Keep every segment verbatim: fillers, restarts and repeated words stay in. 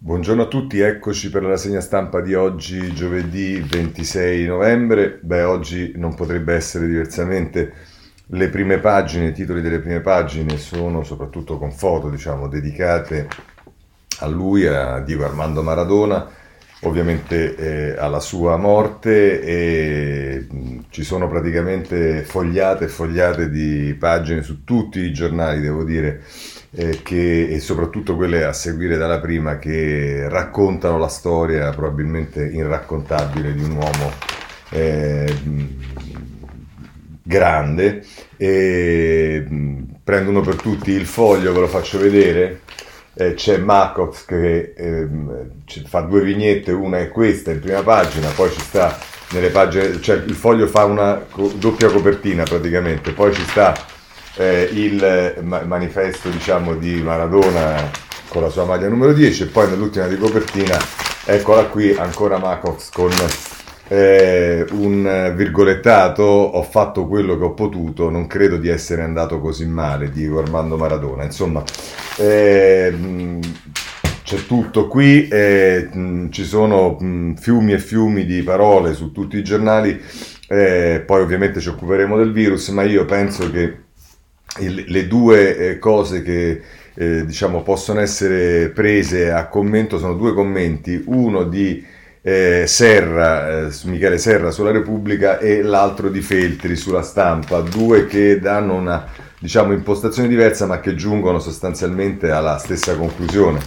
Buongiorno a tutti, eccoci per la rassegna stampa di oggi, giovedì ventisei novembre. Beh, oggi non potrebbe essere diversamente. Le prime pagine, i titoli delle prime pagine sono soprattutto con foto, diciamo, dedicate a lui, a Diego Armando Maradona, ovviamente eh, alla sua morte, e mh, ci sono praticamente fogliate e fogliate di pagine su tutti i giornali, devo dire, eh, che, e soprattutto quelle a seguire dalla prima, che raccontano la storia probabilmente irraccontabile di un uomo eh, grande. E mh, prendo uno per tutti il Foglio, ve lo faccio vedere. Eh, c'è Markov che ehm, fa due vignette, una è questa in prima pagina, poi ci sta nelle pagine, cioè il Foglio fa una co- doppia copertina praticamente, poi ci sta eh, il ma- manifesto, diciamo, di Maradona con la sua maglia numero dieci, e poi nell'ultima di copertina, eccola qui, ancora Markov con eh, un virgolettato: ho fatto quello che ho potuto, non credo di essere andato così male, Diego Armando Maradona. Insomma, Eh, c'è tutto qui, eh, ci sono mh, fiumi e fiumi di parole su tutti i giornali, eh, poi ovviamente ci occuperemo del virus, ma io penso che il, le due eh, cose che eh, diciamo possono essere prese a commento sono due commenti, uno di eh, Serra, eh, Michele Serra sulla Repubblica, e l'altro di Feltri sulla Stampa, due che danno una, diciamo, impostazione diversa ma che giungono sostanzialmente alla stessa conclusione.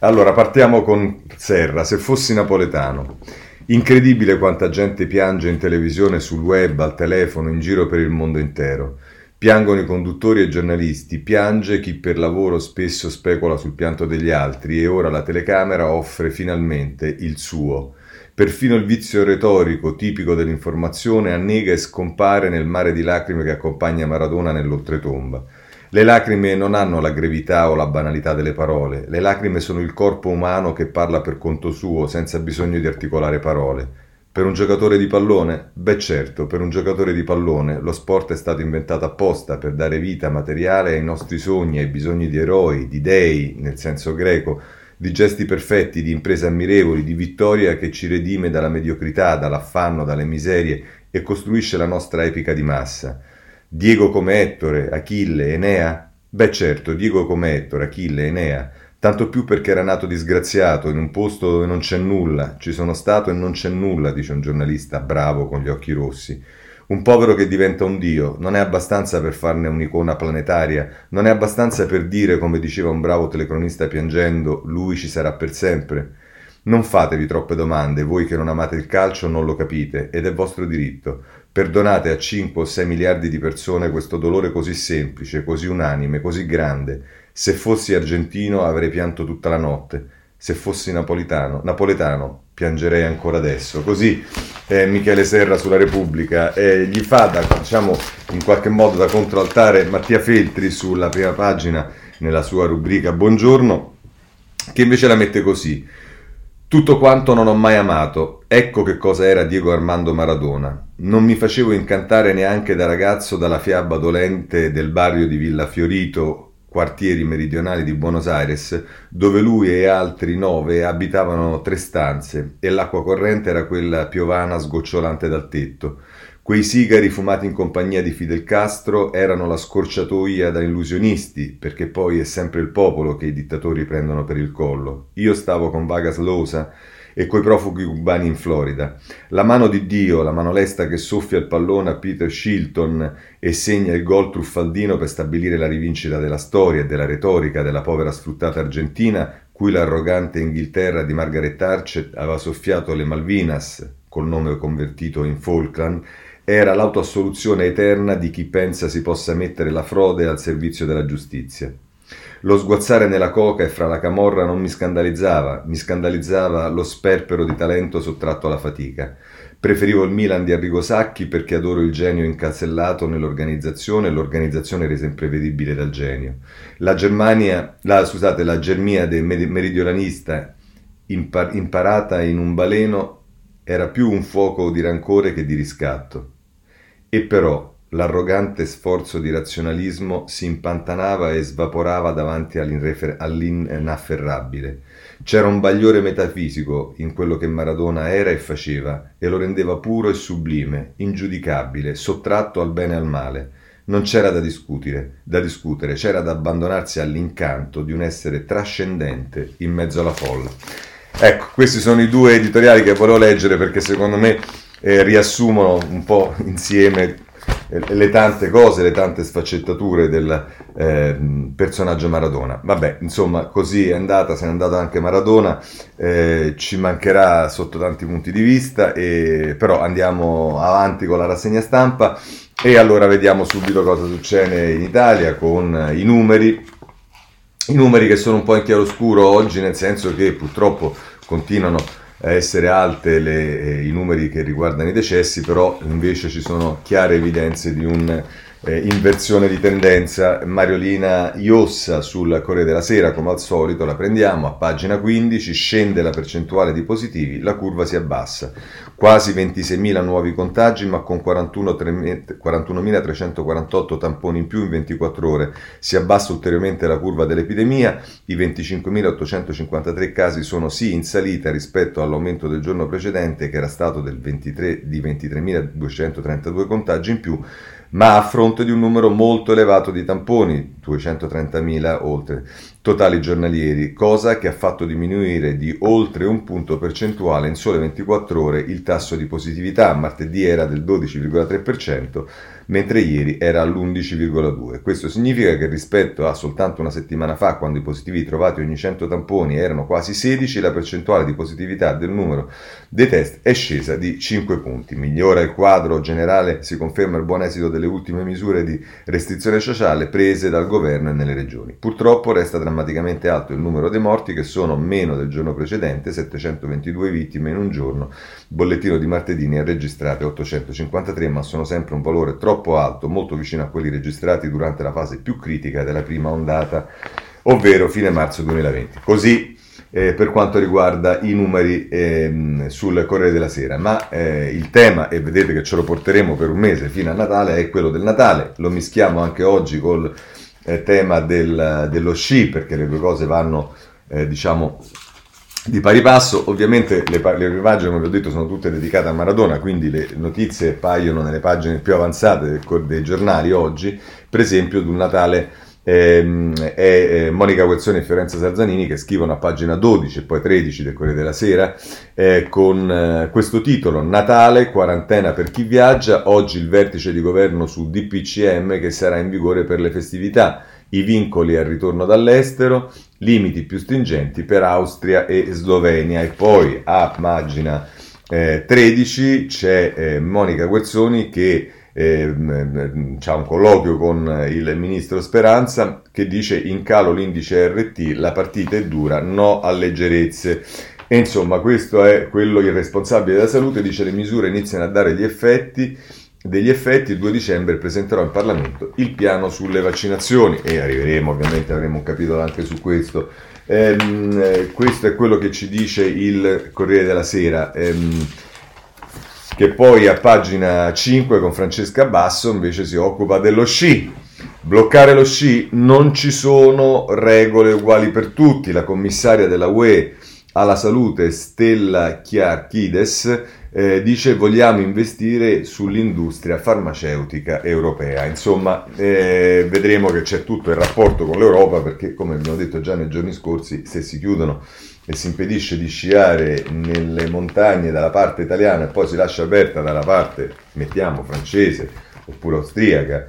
Allora, partiamo con Serra. Se fossi napoletano. Incredibile quanta gente piange in televisione, sul web, al telefono, in giro per il mondo intero. Piangono i conduttori e i giornalisti, piange chi per lavoro spesso specula sul pianto degli altri, e ora la telecamera offre finalmente il suo. Perfino il vizio retorico tipico dell'informazione annega e scompare nel mare di lacrime che accompagna Maradona nell'oltretomba. Le lacrime non hanno la brevità o la banalità delle parole, le lacrime sono il corpo umano che parla per conto suo senza bisogno di articolare parole. Per un giocatore di pallone? Beh certo, per un giocatore di pallone lo sport è stato inventato apposta per dare vita materiale ai nostri sogni, ai bisogni di eroi, di dei, nel senso greco, di gesti perfetti, di imprese ammirevoli, di vittoria che ci redime dalla mediocrità, dall'affanno, dalle miserie, e costruisce la nostra epica di massa. Diego come Ettore, Achille, Enea? Beh certo, Diego come Ettore, Achille, Enea, tanto più perché era nato disgraziato, in un posto dove non c'è nulla, ci sono stato e non c'è nulla, dice un giornalista bravo con gli occhi rossi. Un povero che diventa un dio, non è abbastanza per farne un'icona planetaria, non è abbastanza per dire, come diceva un bravo telecronista piangendo, lui ci sarà per sempre. Non fatevi troppe domande, voi che non amate il calcio non lo capite, ed è vostro diritto. Perdonate a cinque o sei miliardi di persone questo dolore così semplice, così unanime, così grande. Se fossi argentino avrei pianto tutta la notte, se fossi napolitano, napoletano, piangerei ancora adesso. Così eh, Michele Serra sulla Repubblica, eh, gli fa da, diciamo, in qualche modo da contraltare Mattia Feltri sulla prima pagina nella sua rubrica Buongiorno, che invece la mette così: tutto quanto non ho mai amato, ecco che cosa era Diego Armando Maradona. Non mi facevo incantare neanche da ragazzo dalla fiaba dolente del barrio di Villa Fiorito, quartieri meridionali di Buenos Aires, dove lui e altri nove abitavano tre stanze e l'acqua corrente era quella piovana sgocciolante dal tetto. Quei sigari fumati in compagnia di Fidel Castro erano la scorciatoia da illusionisti, perché poi è sempre il popolo che i dittatori prendono per il collo. Io stavo con Vargas Llosa e coi profughi cubani in Florida. La mano di Dio, la mano lesta che soffia il pallone a Peter Shilton e segna il gol truffaldino per stabilire la rivincita della storia e della retorica della povera sfruttata argentina, cui l'arrogante Inghilterra di Margaret Thatcher aveva soffiato le Malvinas, col nome convertito in Falkland, era l'autoassoluzione eterna di chi pensa si possa mettere la frode al servizio della giustizia. Lo sguazzare nella coca e fra la camorra non mi scandalizzava, mi scandalizzava lo sperpero di talento sottratto alla fatica. Preferivo il Milan di Arrigo Sacchi perché adoro il genio incasellato nell'organizzazione e l'organizzazione resa imprevedibile dal genio. La Germania, la, scusate, la Germiade meridionalista impar- imparata in un baleno era più un fuoco di rancore che di riscatto. E però L'arrogante sforzo di razionalismo si impantanava e svaporava davanti all'inafferrabile. C'era un bagliore metafisico in quello che Maradona era e faceva, e lo rendeva puro e sublime, ingiudicabile, sottratto al bene e al male. Non c'era da discutere, da discutere, c'era da abbandonarsi all'incanto di un essere trascendente in mezzo alla folla. Ecco, questi sono i due editoriali che volevo leggere perché secondo me eh, riassumono un po' insieme le tante cose, le tante sfaccettature del eh, personaggio Maradona. Vabbè, insomma, così è andata, se n'è andata anche Maradona, eh, ci mancherà sotto tanti punti di vista, e, però andiamo avanti con la rassegna stampa e allora vediamo subito cosa succede in Italia con i numeri, i numeri che sono un po' in chiaroscuro oggi, nel senso che purtroppo continuano a essere alte le, i numeri che riguardano i decessi, però invece ci sono chiare evidenze di un'inversione eh, di tendenza. Mariolina Iossa sul Corriere della Sera, come al solito, la prendiamo, a pagina quindici, scende la percentuale di positivi, la curva si abbassa, quasi ventiseimila nuovi contagi ma con quarantunomilatrecentoquarantotto tamponi in più in ventiquattro ore, si abbassa ulteriormente la curva dell'epidemia, i venticinquemilaottocentocinquantatré casi sono sì in salita rispetto all'aumento del giorno precedente che era stato del ventitré, di ventitremiladuecentotrentadue contagi in più, ma a fronte di un numero molto elevato di tamponi, duecentotrentamila oltre totali giornalieri, cosa che ha fatto diminuire di oltre un punto percentuale in sole ventiquattro ore il tasso di positività, martedì era del dodici virgola tre per cento, mentre ieri era all'undici virgola due per cento. Questo significa che rispetto a soltanto una settimana fa, quando i positivi trovati ogni cento tamponi erano quasi sedici, la percentuale di positività del numero dei test è scesa di cinque punti. Migliora il quadro generale, si conferma il buon esito delle ultime misure di restrizione sociale prese dal governo e nelle regioni. Purtroppo resta drammaticamente alto il numero dei morti, che sono meno del giorno precedente, settecentoventidue vittime in un giorno, bollettino di martedì ne ha registrate ottocentocinquantatré, ma sono sempre un valore troppo alto, molto vicino a quelli registrati durante la fase più critica della prima ondata, ovvero fine marzo duemilaventi. Così eh, per quanto riguarda i numeri eh, sul Corriere della Sera, ma eh, il tema, e vedete che ce lo porteremo per un mese fino a Natale, è quello del Natale, lo mischiamo anche oggi col Eh, tema del, dello sci, perché le due cose vanno eh, diciamo di pari passo. Ovviamente le, le pagine, come vi ho detto, sono tutte dedicate a Maradona, quindi le notizie paiono nelle pagine più avanzate dei, dei giornali oggi. Per esempio, d'un Natale ehm, è eh, Monica Guazzoni e Fiorenza Sarzanini che scrivono a pagina dodici e poi tredici del Corriere della Sera eh, con eh, questo titolo: Natale, quarantena per chi viaggia, oggi il vertice di governo su D P C M che sarà in vigore per le festività, i vincoli al ritorno dall'estero, limiti più stringenti per Austria e Slovenia. E poi a pagina eh, tredici c'è eh, Monica Guazzoni che Eh, c'è un colloquio con il ministro Speranza che dice: in calo l'indice R T, la partita è dura, no a leggerezze. E insomma, questo è quello che il responsabile della salute dice: le misure iniziano a dare gli effetti degli effetti, il due dicembre presenterò in Parlamento il piano sulle vaccinazioni, e arriveremo, ovviamente avremo un capitolo anche su questo. Ehm, questo è quello che ci dice il Corriere della Sera. ehm, Che poi a pagina cinque con Francesca Basso invece si occupa dello sci. Bloccare lo sci, non ci sono regole uguali per tutti. La commissaria della U E alla salute, Stella Kyriakides, eh, dice: vogliamo investire sull'industria farmaceutica europea. Insomma, eh, vedremo che c'è tutto il rapporto con l'Europa, perché, come abbiamo detto già nei giorni scorsi, se si chiudono e si impedisce di sciare nelle montagne dalla parte italiana e poi si lascia aperta dalla parte, mettiamo, francese oppure austriaca,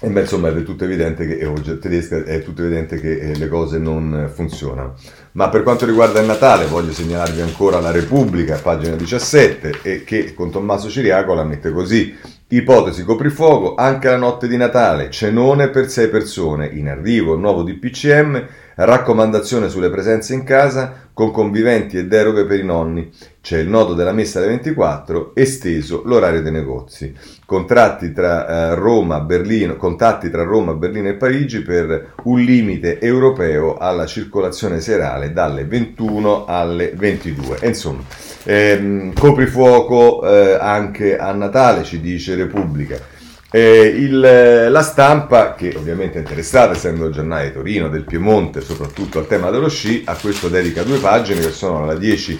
e beh, insomma è tutto evidente che è tedesca, è tutto evidente che le cose non funzionano. Ma per quanto riguarda il Natale, voglio segnalarvi ancora la Repubblica, pagina diciassette, e che con Tommaso Ciriaco la mette così: ipotesi coprifuoco anche la notte di Natale, cenone per sei persone, in arrivo il nuovo D P C M, raccomandazione sulle presenze in casa con conviventi e deroghe per i nonni, c'è il nodo della messa alle ventiquattro, esteso l'orario dei negozi, contratti tra eh, Roma, Berlino, contatti tra Roma, Berlino e Parigi per un limite europeo alla circolazione serale dalle ventuno alle ventidue. E insomma, ehm, coprifuoco eh, anche a Natale, ci dice Repubblica. Eh, il, la stampa, che ovviamente è interessata, essendo il giornale di Torino, del Piemonte, soprattutto al tema dello sci, a questo dedica due pagine che sono la dieci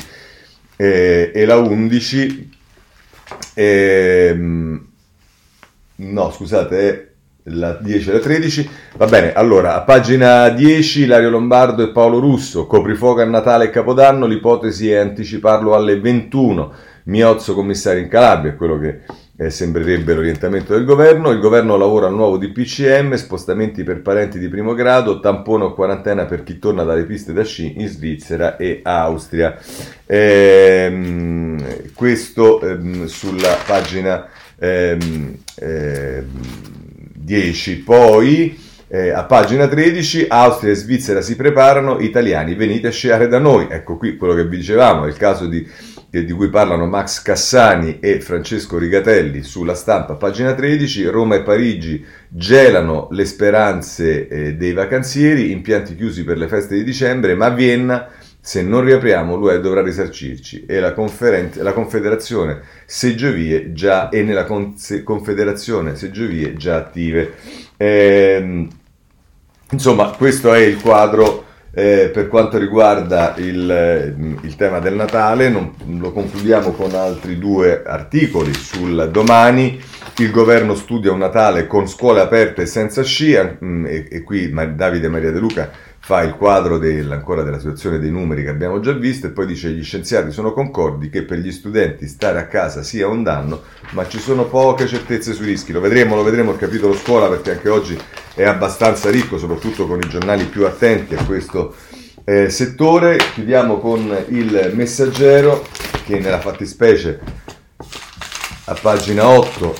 eh, e la undici. Eh, no, scusate, la dieci e la tredici. Va bene, allora, a pagina dieci, Ilario Lombardo e Paolo Russo, coprifuoco a Natale e Capodanno, l'ipotesi è anticiparlo alle ventuno. Miozzo commissario in Calabria, è quello che Eh, sembrerebbe l'orientamento del governo. Il governo lavora al nuovo D P C M, spostamenti per parenti di primo grado, tampone o quarantena per chi torna dalle piste da sci in Svizzera e Austria. Ehm, questo ehm, sulla pagina ehm, ehm, dieci. Poi eh, a pagina tredici, Austria e Svizzera si preparano, italiani venite a sciare da noi. Ecco qui quello che vi dicevamo, è il caso di di cui parlano Max Cassani e Francesco Rigatelli sulla stampa, pagina tredici, Roma e Parigi gelano le speranze eh, dei vacanzieri, impianti chiusi per le feste di dicembre, ma Vienna, se non riapriamo, l'U E dovrà risarcirci, e la, conferen- la Confederazione Seggiovie già, e nella con- se- Confederazione Seggiovie già attive. Ehm, insomma, questo è il quadro. Eh, per quanto riguarda il, il tema del Natale, non, lo concludiamo con altri due articoli. Sul Domani, il governo studia un Natale con scuole aperte e senza sci, e, e qui Davide Maria De Luca fa il quadro del, ancora della situazione dei numeri che abbiamo già visto, e poi dice: gli scienziati sono concordi che per gli studenti stare a casa sia un danno, ma ci sono poche certezze sui rischi. Lo vedremo, lo vedremo il capitolo scuola, perché anche oggi è abbastanza ricco, soprattutto con i giornali più attenti a questo eh, settore. Chiudiamo con il Messaggero, che nella fattispecie a pagina otto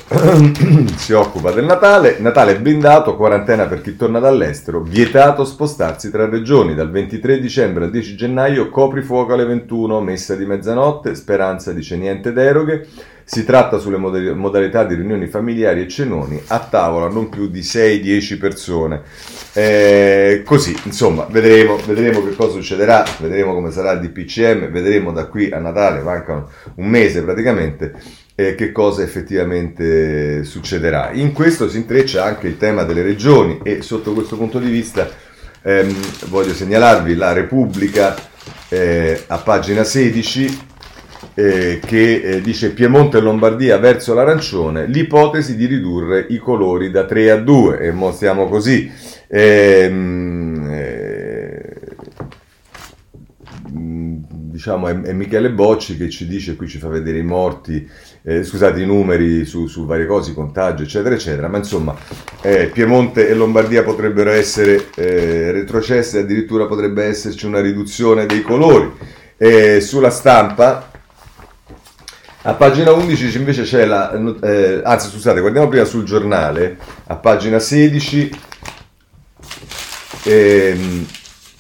si occupa del Natale. Natale blindato, quarantena per chi torna dall'estero, vietato spostarsi tra regioni, dal ventitré dicembre al dieci gennaio, coprifuoco alle ventuno, messa di mezzanotte, Speranza dice niente deroghe, si tratta sulle mod- modalità di riunioni familiari e cenoni, a tavola non più di sei dieci persone. Eh, così, insomma, vedremo, vedremo che cosa succederà, vedremo come sarà il D P C M, vedremo da qui a Natale, mancano un mese praticamente, che cosa effettivamente succederà. In questo si intreccia anche il tema delle regioni, e sotto questo punto di vista ehm, voglio segnalarvi la Repubblica eh, a pagina sedici eh, che eh, dice: Piemonte e Lombardia verso l'arancione, l'ipotesi di ridurre i colori da tre a due, e mo stiamo così. Ehm, eh, diciamo è, è Michele Bocci che ci dice, qui ci fa vedere i morti, Eh, scusate, i numeri su, su varie cose, contagio eccetera eccetera, ma insomma eh, Piemonte e Lombardia potrebbero essere eh, retrocesse, addirittura potrebbe esserci una riduzione dei colori. Eh, sulla Stampa a pagina undici invece c'è la eh, anzi scusate, guardiamo prima sul Giornale a pagina sedici ehm,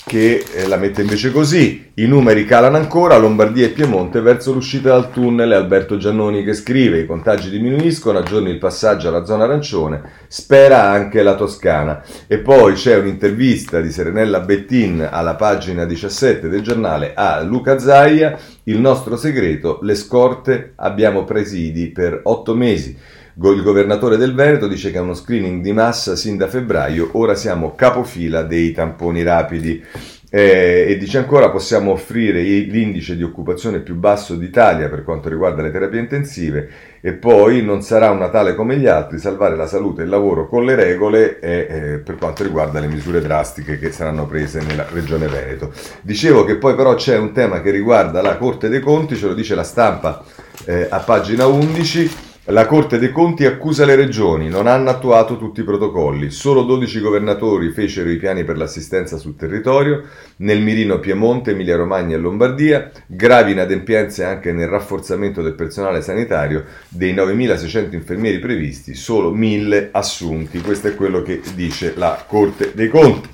che la mette invece così: i numeri calano ancora, Lombardia e Piemonte verso l'uscita dal tunnel. Alberto Giannoni che scrive: i contagi diminuiscono, a giorni il passaggio alla zona arancione, spera anche la Toscana. E poi c'è un'intervista di Serenella Bettin alla pagina diciassette del Giornale a Luca Zaia: il nostro segreto, le scorte, abbiamo presidi per otto mesi. Il governatore del Veneto dice che è uno screening di massa sin da febbraio, ora siamo capofila dei tamponi rapidi. Eh, e dice ancora: possiamo offrire l'indice di occupazione più basso d'Italia per quanto riguarda le terapie intensive. E poi non sarà un Natale come gli altri, salvare la salute e il lavoro con le regole e, eh, per quanto riguarda le misure drastiche che saranno prese nella regione Veneto. Dicevo che poi però c'è un tema che riguarda la Corte dei Conti, ce lo dice la Stampa eh, a pagina undici. La Corte dei Conti accusa le regioni, non hanno attuato tutti i protocolli, solo dodici governatori fecero i piani per l'assistenza sul territorio, nel mirino Piemonte, Emilia Romagna e Lombardia, gravi inadempienze anche nel rafforzamento del personale sanitario, dei novemilaseicento infermieri previsti, solo mille assunti. Questo è quello che dice la Corte dei Conti.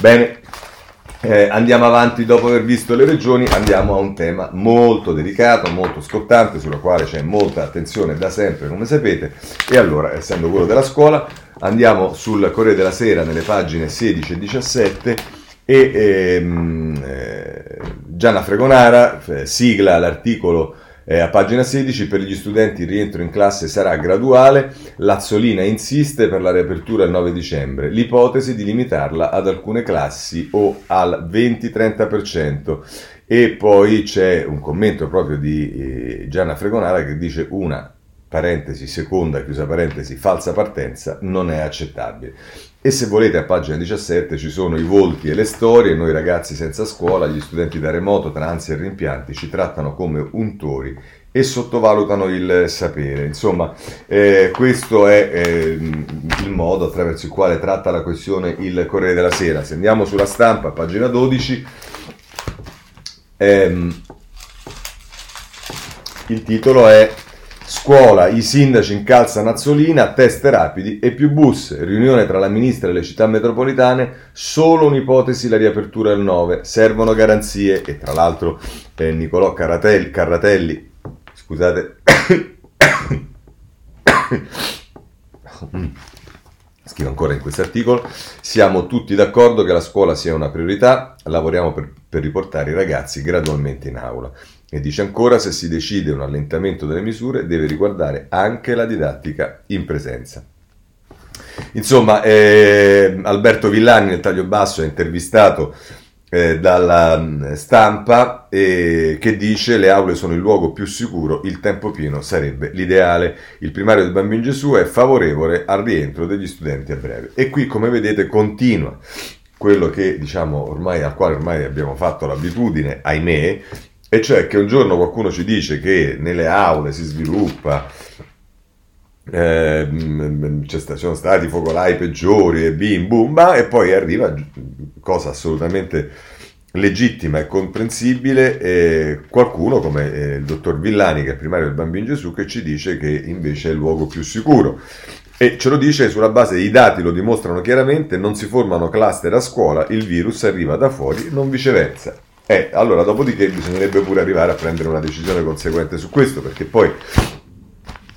Bene, eh, andiamo avanti. Dopo aver visto le regioni, andiamo a un tema molto delicato, molto scottante, sulla quale c'è molta attenzione da sempre, come sapete, e allora, essendo quello della scuola, andiamo sul Corriere della Sera nelle pagine sedici e diciassette e ehm, eh, Gianna Fregonara eh, sigla l'articolo Eh, a pagina sedici, per gli studenti il rientro in classe sarà graduale, Lazzolina insiste per la riapertura il nove dicembre, l'ipotesi di limitarla ad alcune classi o al venti trenta per cento. E poi c'è un commento proprio di eh, Gianna Fregonara che dice: una parentesi, seconda chiusa parentesi, falsa partenza non è accettabile. E se volete a pagina diciassette ci sono i volti e le storie, noi ragazzi senza scuola, gli studenti da remoto tra ansie e rimpianti ci trattano come untori e sottovalutano il sapere. Insomma, eh, questo è eh, il modo attraverso il quale tratta la questione il Corriere della Sera. Se andiamo sulla Stampa, pagina dodici, ehm, il titolo è: Scuola, i sindaci incalzano Azzolina, test rapidi e più bus, riunione tra la ministra e le città metropolitane, solo un'ipotesi la riapertura al nove, servono garanzie. E tra l'altro eh, Nicolò Caratelli, Carratelli, scusate, scrivo ancora in questo articolo: siamo tutti d'accordo che la scuola sia una priorità, lavoriamo per, per riportare i ragazzi gradualmente in aula. E dice ancora: se si decide un allentamento delle misure deve riguardare anche la didattica in presenza. Insomma, eh, Alberto Villani nel taglio basso è intervistato eh, dalla Stampa eh, che dice: le aule sono il luogo più sicuro, il tempo pieno sarebbe l'ideale, il primario del Bambino Gesù è favorevole al rientro degli studenti a breve. E qui, come vedete, continua quello che, diciamo, ormai al quale ormai abbiamo fatto l'abitudine, ahimè, e cioè che un giorno qualcuno ci dice che nelle aule si sviluppa, eh, ci sono stati focolai peggiori e bim bum ba, e poi arriva, cosa assolutamente legittima e comprensibile, eh, qualcuno come eh, il dottor Villani, che è il primario del Bambino Gesù, che ci dice che invece è il luogo più sicuro. E ce lo dice sulla base, i dati lo dimostrano chiaramente, non si formano cluster a scuola, il virus arriva da fuori, non viceversa. Eh, allora, dopodiché bisognerebbe pure arrivare a prendere una decisione conseguente su questo, perché poi,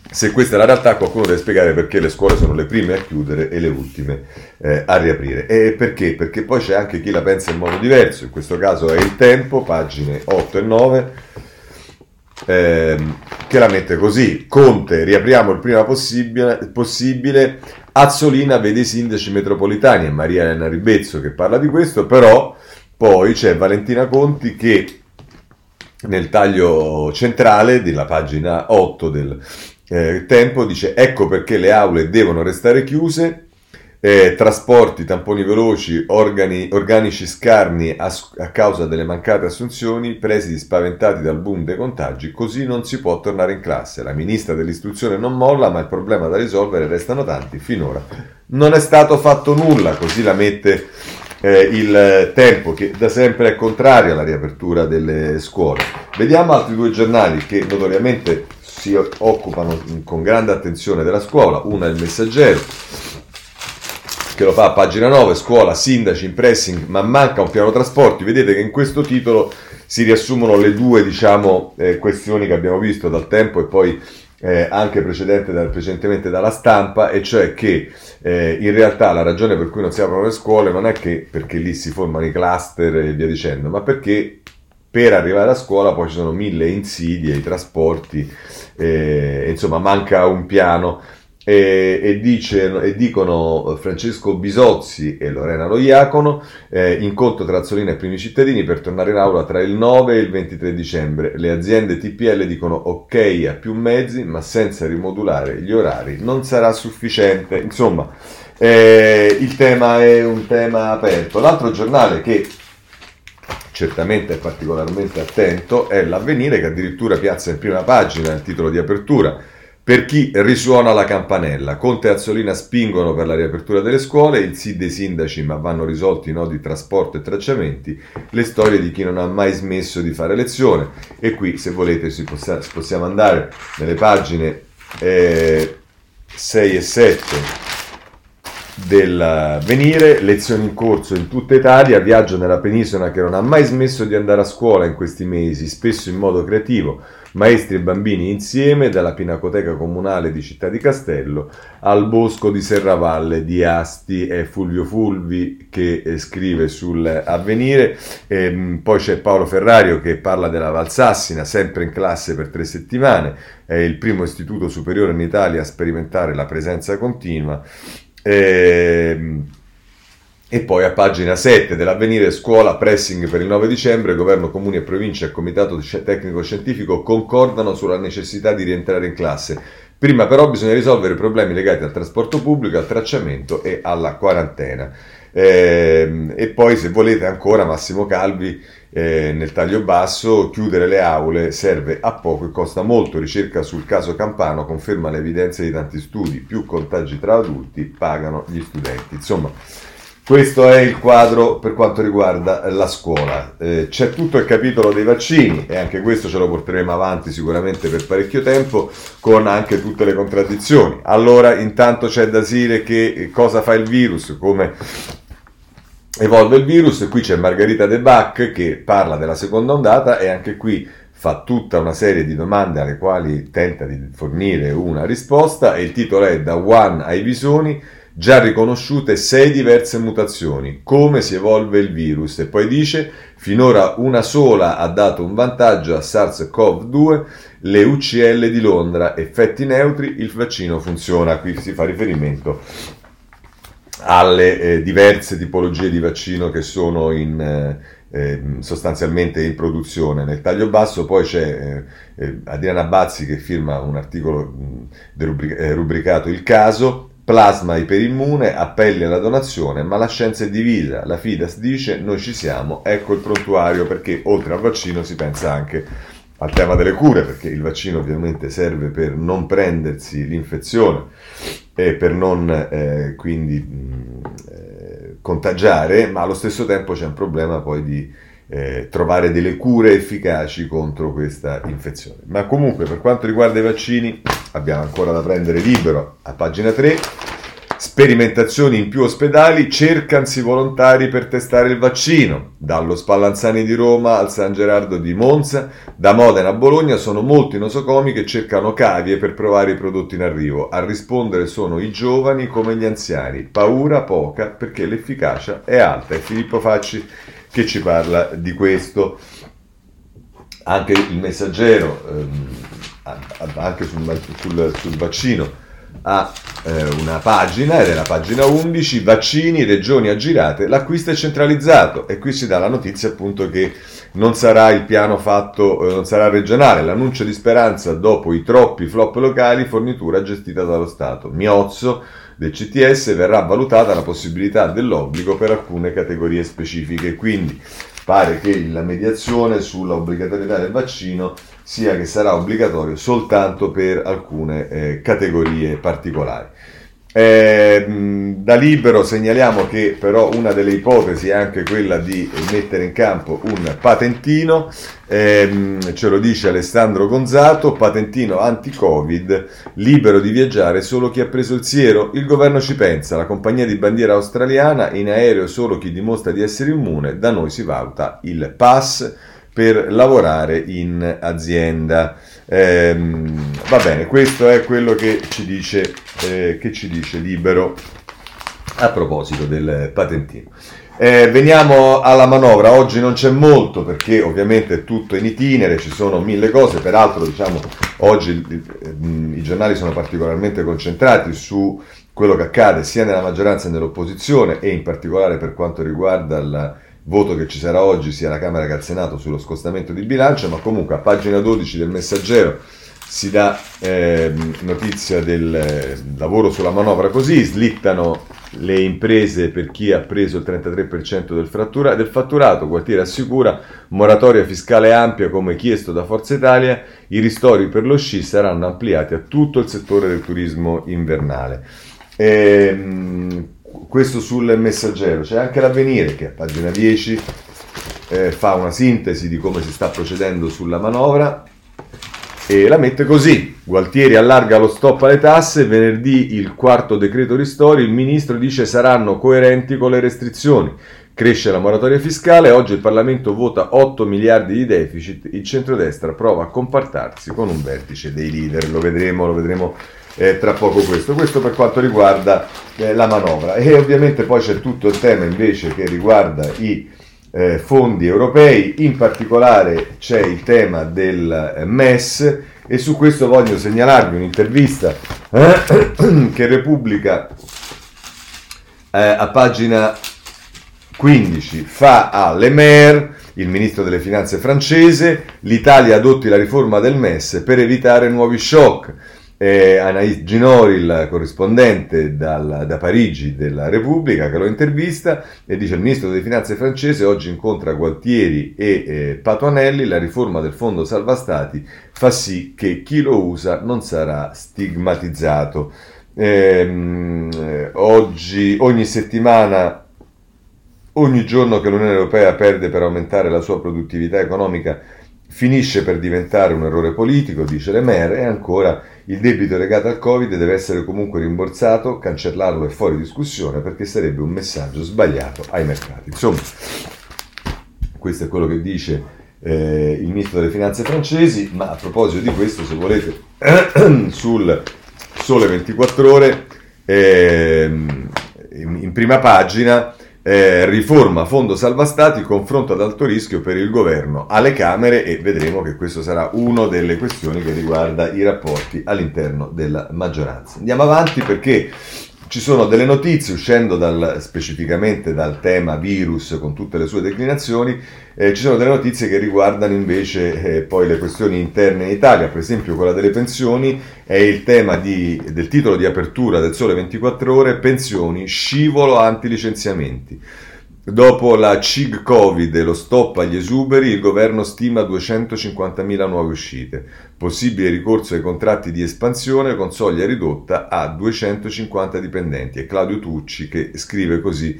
se questa è la realtà, qualcuno deve spiegare perché le scuole sono le prime a chiudere e le ultime eh, a riaprire. E perché? Perché poi c'è anche chi la pensa in modo diverso, in questo caso è il Tempo, pagine otto e nove, ehm, che la mette così: Conte, riapriamo il prima possibile, possibile. Azzolina vede i sindaci metropolitani, è Maria Elena Ribezzo che parla di questo, però... Poi c'è Valentina Conti che nel taglio centrale della pagina otto del eh, Tempo dice: ecco perché le aule devono restare chiuse, eh, trasporti, tamponi veloci, organi, organici scarni a, a causa delle mancate assunzioni, presidi spaventati dal boom dei contagi, così non si può tornare in classe. La ministra dell'istruzione non molla, ma il problema da risolvere restano tanti, finora non è stato fatto nulla, così la mette... Eh, il Tempo, che da sempre è contrario alla riapertura delle scuole. Vediamo altri due giornali che notoriamente si occupano con grande attenzione della scuola. Uno è il Messaggero, che lo fa a pagina nove: scuola, sindaci in pressing, ma manca un piano trasporti. Vedete che in questo titolo si riassumono le due, diciamo, eh, questioni che abbiamo visto dal Tempo e poi Eh, anche precedente dal, precedentemente dalla Stampa, e cioè che eh, in realtà la ragione per cui non si aprono le scuole non è che perché lì si formano i cluster e via dicendo, ma perché per arrivare a scuola poi ci sono mille insidie, i trasporti, eh, insomma manca un piano. E, e, dice, e dicono Francesco Bisozzi e Lorena Loiacono, eh, incontro tra Azzolina e primi cittadini per tornare in aula tra il nove e il ventitré dicembre, le aziende T P L dicono ok a più mezzi ma senza rimodulare gli orari non sarà sufficiente. Insomma, eh, il tema è un tema aperto. L'altro giornale che certamente è particolarmente attento è l'Avvenire, che addirittura piazza in prima pagina il titolo di apertura: per chi risuona la campanella, Conte e Azzolina spingono per la riapertura delle scuole, il sì dei sindaci ma vanno risolti i nodi trasporto e tracciamenti, le storie di chi non ha mai smesso di fare lezione. E qui, se volete, si possa, possiamo andare nelle pagine eh, sei e sette dell'avvenire, lezioni in corso in tutta Italia, viaggio nella penisola che non ha mai smesso di andare a scuola in questi mesi, spesso in modo creativo, maestri e bambini insieme, dalla Pinacoteca Comunale di Città di Castello al Bosco di Serravalle di Asti. È Fulvio Fulvi che eh, scrive sull'avvenire, e, poi c'è Paolo Ferrario che parla della Valsassina, sempre in classe per tre settimane, è il primo istituto superiore in Italia a sperimentare la presenza continua. E, e poi a pagina sette dell'avvenire, scuola, pressing per il nove dicembre, governo, comuni e provincia e comitato tecnico-scientifico concordano sulla necessità di rientrare in classe. Prima però bisogna risolvere i problemi legati al trasporto pubblico, al tracciamento e alla quarantena. E, e poi, se volete, ancora Massimo Calvi eh, nel taglio basso: chiudere le aule serve a poco e costa molto, ricerca sul caso Campano conferma le evidenze di tanti studi, più contagi tra adulti pagano gli studenti. Insomma, questo è il quadro per quanto riguarda la scuola. Eh, c'è tutto il capitolo dei vaccini, e anche questo ce lo porteremo avanti sicuramente per parecchio tempo, con anche tutte le contraddizioni. Allora, intanto c'è da dire che cosa fa il virus, come evolve il virus. Qui c'è Margherita De Bac che parla della seconda ondata, e anche qui fa tutta una serie di domande alle quali tenta di fornire una risposta, e il titolo è Da Wuhan ai Visoni, già riconosciute sei diverse mutazioni, come si evolve il virus. E poi dice: finora una sola ha dato un vantaggio a SARS-CoV due, le U C L di Londra, effetti neutri, il vaccino funziona. Qui si fa riferimento alle eh, diverse tipologie di vaccino che sono in, eh, eh, sostanzialmente in produzione. Nel taglio basso poi c'è eh, eh, Adriana Bazzi che firma un articolo mh, derubric- eh, rubricato Il caso, plasma iperimmune, appelli alla donazione, ma la scienza è divisa, la Fidas dice noi ci siamo, ecco il prontuario, perché oltre al vaccino si pensa anche al tema delle cure, perché il vaccino ovviamente serve per non prendersi l'infezione e per non eh, quindi mh, eh, contagiare, ma allo stesso tempo c'è un problema poi di eh, trovare delle cure efficaci contro questa infezione. Ma comunque, per quanto riguarda i vaccini, abbiamo ancora da prendere libero a pagina tre. Sperimentazioni in più ospedali, cercansi volontari per testare il vaccino. Dallo Spallanzani di Roma al San Gerardo di Monza, da Modena a Bologna sono molti nosocomi che cercano cavie per provare i prodotti in arrivo. A rispondere sono i giovani come gli anziani. Paura poca perché l'efficacia è alta. È Filippo Facci che ci parla di questo. Anche il Messaggero, ehm, anche sul, sul, sul vaccino, ha eh, una pagina, ed è la pagina undici, vaccini, regioni aggirate, l'acquisto è centralizzato, e qui si dà la notizia appunto che non sarà il piano fatto, eh, non sarà regionale, l'annuncio di Speranza dopo i troppi flop locali, fornitura gestita dallo Stato. Miozzo del C T S: verrà valutata la possibilità dell'obbligo per alcune categorie specifiche. Quindi pare che la mediazione sulla obbligatorietà del vaccino sia che sarà obbligatorio soltanto per alcune eh, categorie particolari. Eh, da Libero segnaliamo che però una delle ipotesi è anche quella di mettere in campo un patentino, eh, ce lo dice Alessandro Gonzato, patentino anti-Covid, libero di viaggiare solo chi ha preso il siero, il governo ci pensa, la compagnia di bandiera australiana, in aereo solo chi dimostra di essere immune, da noi si valuta il pass per lavorare in azienda. Eh, va bene, questo è quello che ci dice eh, che ci dice Libero a proposito del patentino. Eh, veniamo alla manovra. Oggi non c'è molto perché ovviamente è tutto in itinere, ci sono mille cose. Peraltro, diciamo, oggi eh, i giornali sono particolarmente concentrati su quello che accade sia nella maggioranza che nell'opposizione, e in particolare per quanto riguarda il voto che ci sarà oggi sia alla Camera che al Senato sullo scostamento di bilancio. Ma comunque a pagina dodici del Messaggero si dà eh, notizia del eh, lavoro sulla manovra. Così slittano le imprese per chi ha preso il trentatré per cento del, frattura, del fatturato, Gualtieri assicura moratoria fiscale ampia come chiesto da Forza Italia, i ristori per lo sci saranno ampliati a tutto il settore del turismo invernale. Ehm... Questo sul Messaggero. C'è anche l'Avvenire che a pagina dieci eh, fa una sintesi di come si sta procedendo sulla manovra, E la mette così: Gualtieri allarga lo stop alle tasse, venerdì il quarto decreto ristori, il ministro dice saranno coerenti con le restrizioni. Cresce la moratoria fiscale, oggi il Parlamento vota otto miliardi di deficit, il centrodestra prova a compartarsi con un vertice dei leader. Lo vedremo, lo vedremo eh, tra poco questo. Questo per quanto riguarda eh, la manovra. E ovviamente poi c'è tutto il tema invece che riguarda i eh, fondi europei, in particolare c'è il tema del eh, M E S, e su questo voglio segnalarvi un'intervista eh, che Repubblica eh, a pagina quindici fa a Le Maire, il ministro delle finanze francese: l'Italia adotti la riforma del M E S per evitare nuovi shock. Eh, Anaïs Ginori, la corrispondente dal, da Parigi della Repubblica, che lo intervista, e dice: il ministro delle finanze francese oggi incontra Gualtieri e eh, Patuanelli, la riforma del fondo salva stati fa sì che chi lo usa non sarà stigmatizzato. Eh, oggi, ogni settimana Ogni giorno che l'Unione Europea perde per aumentare la sua produttività economica finisce per diventare un errore politico, dice Le Maire. E ancora: il debito legato al Covid deve essere comunque rimborsato, cancellarlo è fuori discussione perché sarebbe un messaggio sbagliato ai mercati. Insomma, questo è quello che dice eh, il ministro delle finanze francesi. Ma a proposito di questo, se volete, sul Sole ventiquattro Ore, eh, in prima pagina, Eh, riforma fondo salva stati, confronto ad alto rischio per il governo alle Camere, e vedremo che questo sarà una delle questioni che riguarda i rapporti all'interno della maggioranza. Andiamo avanti perché ci sono delle notizie, uscendo dal, specificamente dal tema virus con tutte le sue declinazioni, eh, ci sono delle notizie che riguardano invece eh, poi le questioni interne in Italia, per esempio quella delle pensioni è il tema di, del titolo di apertura del Sole ventiquattro Ore: pensioni, scivolo anti-licenziamenti. Dopo la C I G Covid e lo stop agli esuberi, il governo stima duecentocinquantamila nuove uscite. Possibile ricorso ai contratti di espansione con soglia ridotta a duecentocinquanta dipendenti. È Claudio Tucci che scrive così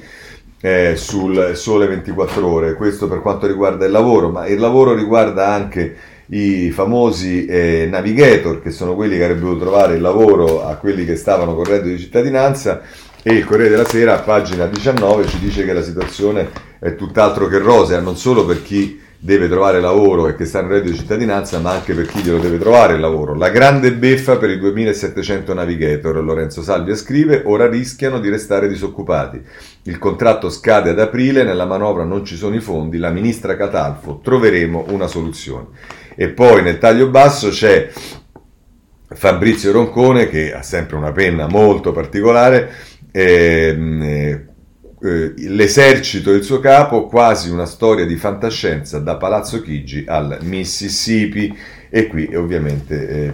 eh, sul Sole ventiquattro Ore. Questo per quanto riguarda il lavoro, ma il lavoro riguarda anche i famosi eh, navigator, che sono quelli che avrebbero dovuto trovare il lavoro a quelli che stavano con reddito di cittadinanza. E il Corriere della Sera, a pagina diciannove, ci dice che la situazione è tutt'altro che rosea, non solo per chi deve trovare lavoro e che sta in reddito di cittadinanza, ma anche per chi glielo deve trovare il lavoro. La grande beffa per i duemilasettecento navigator, Lorenzo Salvia scrive, ora rischiano di restare disoccupati. Il contratto scade ad aprile, nella manovra non ci sono i fondi, la ministra Catalfo, troveremo una soluzione. E poi nel taglio basso c'è Fabrizio Roncone, che ha sempre una penna molto particolare. Eh, eh, l'esercito e il suo capo, quasi una storia di fantascienza da Palazzo Chigi al Mississippi, e qui ovviamente eh,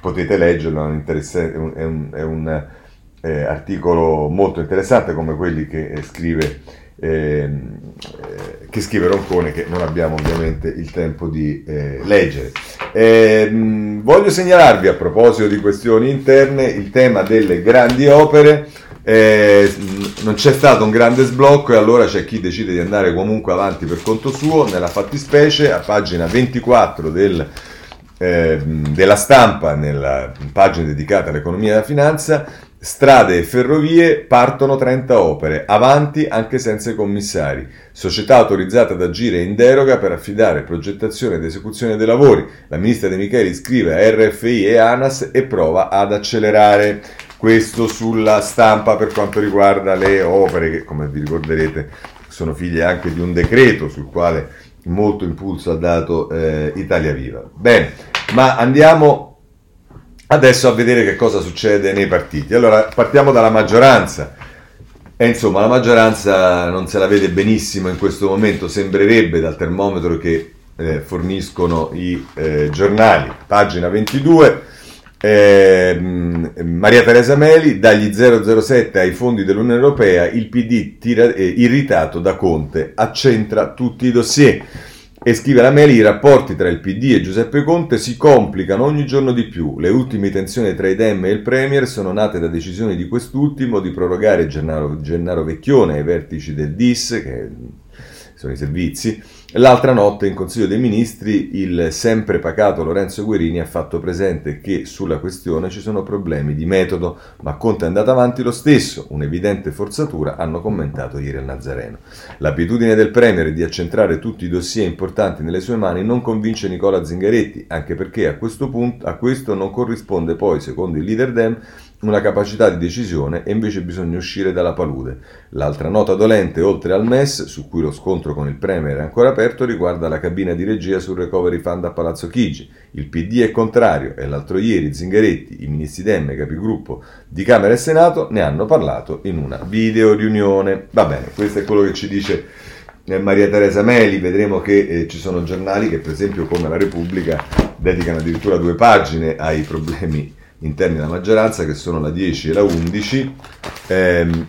potete leggerlo, è un, è un, è un eh, articolo molto interessante, come quelli che eh, scrive eh, che scrive Roncone, che non abbiamo ovviamente il tempo di eh, leggere. Eh, voglio segnalarvi, a proposito di questioni interne, il tema delle grandi opere. Eh, non c'è stato un grande sblocco e allora c'è chi decide di andare comunque avanti per conto suo. Nella fattispecie, a pagina ventiquattro del, eh, della Stampa, nella pagina dedicata all'economia e alla finanza, strade e ferrovie partono trenta opere, avanti anche senza i commissari, società autorizzata ad agire in deroga per affidare progettazione ed esecuzione dei lavori, la ministra De Micheli scrive a R F I e ANAS e prova ad accelerare. Questo sulla Stampa per quanto riguarda le opere, che come vi ricorderete sono figlie anche di un decreto sul quale molto impulso ha dato eh, Italia Viva. Bene, ma andiamo adesso a vedere che cosa succede nei partiti. Allora, partiamo dalla maggioranza. E insomma, la maggioranza non se la vede benissimo in questo momento, sembrerebbe dal termometro che eh, forniscono i eh, giornali. Pagina ventidue. Eh, Maria Teresa Meli: dagli zero zero sette ai fondi dell'Unione Europea, il P D tira, eh, irritato da Conte, accentra tutti i dossier. E scrive la Meli: i rapporti tra il P D e Giuseppe Conte si complicano ogni giorno di più. Le ultime tensioni tra i Dem e il Premier sono nate da decisioni di quest'ultimo di prorogare Gennaro, Gennaro Vecchione ai vertici del D I S, che sono i servizi. L'altra notte in Consiglio dei Ministri il sempre pacato Lorenzo Guerini ha fatto presente che sulla questione ci sono problemi di metodo, ma Conte è andato avanti lo stesso, un'evidente forzatura, hanno commentato ieri al Nazareno. L'abitudine del Premier di accentrare tutti i dossier importanti nelle sue mani non convince Nicola Zingaretti, anche perché a questo punto a questo non corrisponde poi, secondo il leader Dem, una capacità di decisione e invece bisogna uscire dalla palude. L'altra nota dolente, oltre al M E S, su cui lo scontro con il Premier è ancora aperto, riguarda la cabina di regia sul Recovery Fund a Palazzo Chigi. Il P D è contrario e l'altro ieri Zingaretti, i ministri Dem e capigruppo di Camera e Senato ne hanno parlato in una video riunione. Va bene, questo è quello che ci dice Maria Teresa Meli. Vedremo che eh, ci sono giornali che, per esempio, come la Repubblica, dedicano addirittura due pagine ai problemi interni alla maggioranza, che sono la dieci e la undici, ehm,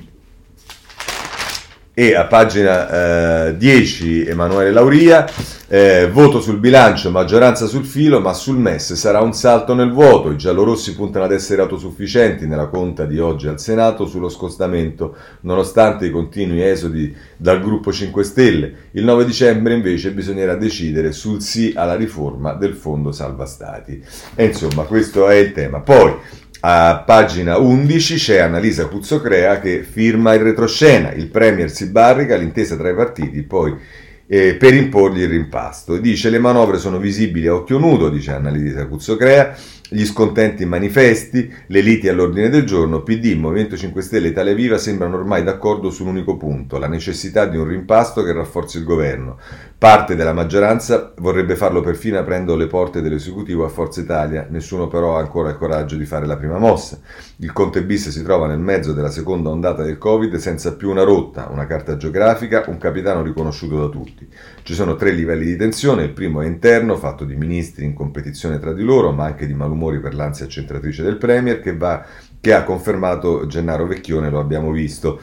e a pagina eh, dieci Emanuele Lauria, eh, voto sul bilancio, maggioranza sul filo, ma sul M E S sarà un salto nel vuoto, i giallorossi puntano ad essere autosufficienti nella conta di oggi al Senato sullo scostamento, nonostante i continui esodi dal gruppo cinque Stelle. Il nove dicembre invece bisognerà decidere sul sì alla riforma del Fondo Salva Stati. E insomma, questo è il tema. Poi a pagina undici c'è Annalisa Cuzzocrea che firma il retroscena, il Premier si barrica, l'intesa tra i partiti poi eh, per imporgli il rimpasto. Dice: le manovre sono visibili a occhio nudo, dice Annalisa Cuzzocrea, gli scontenti manifesti, le liti all'ordine del giorno, P D, Movimento cinque Stelle e Italia Viva sembrano ormai d'accordo su un unico punto, la necessità di un rimpasto che rafforzi il governo. Parte della maggioranza vorrebbe farlo perfino aprendo le porte dell'esecutivo a Forza Italia, nessuno però ha ancora il coraggio di fare la prima mossa. Il Conte bis si trova nel mezzo della seconda ondata del Covid senza più una rotta, una carta geografica, un capitano riconosciuto da tutti. Ci sono tre livelli di tensione, il primo è interno, fatto di ministri in competizione tra di loro, ma anche di malumori per l'ansia accentratrice del Premier, che, va, che ha confermato Gennaro Vecchione, lo abbiamo visto.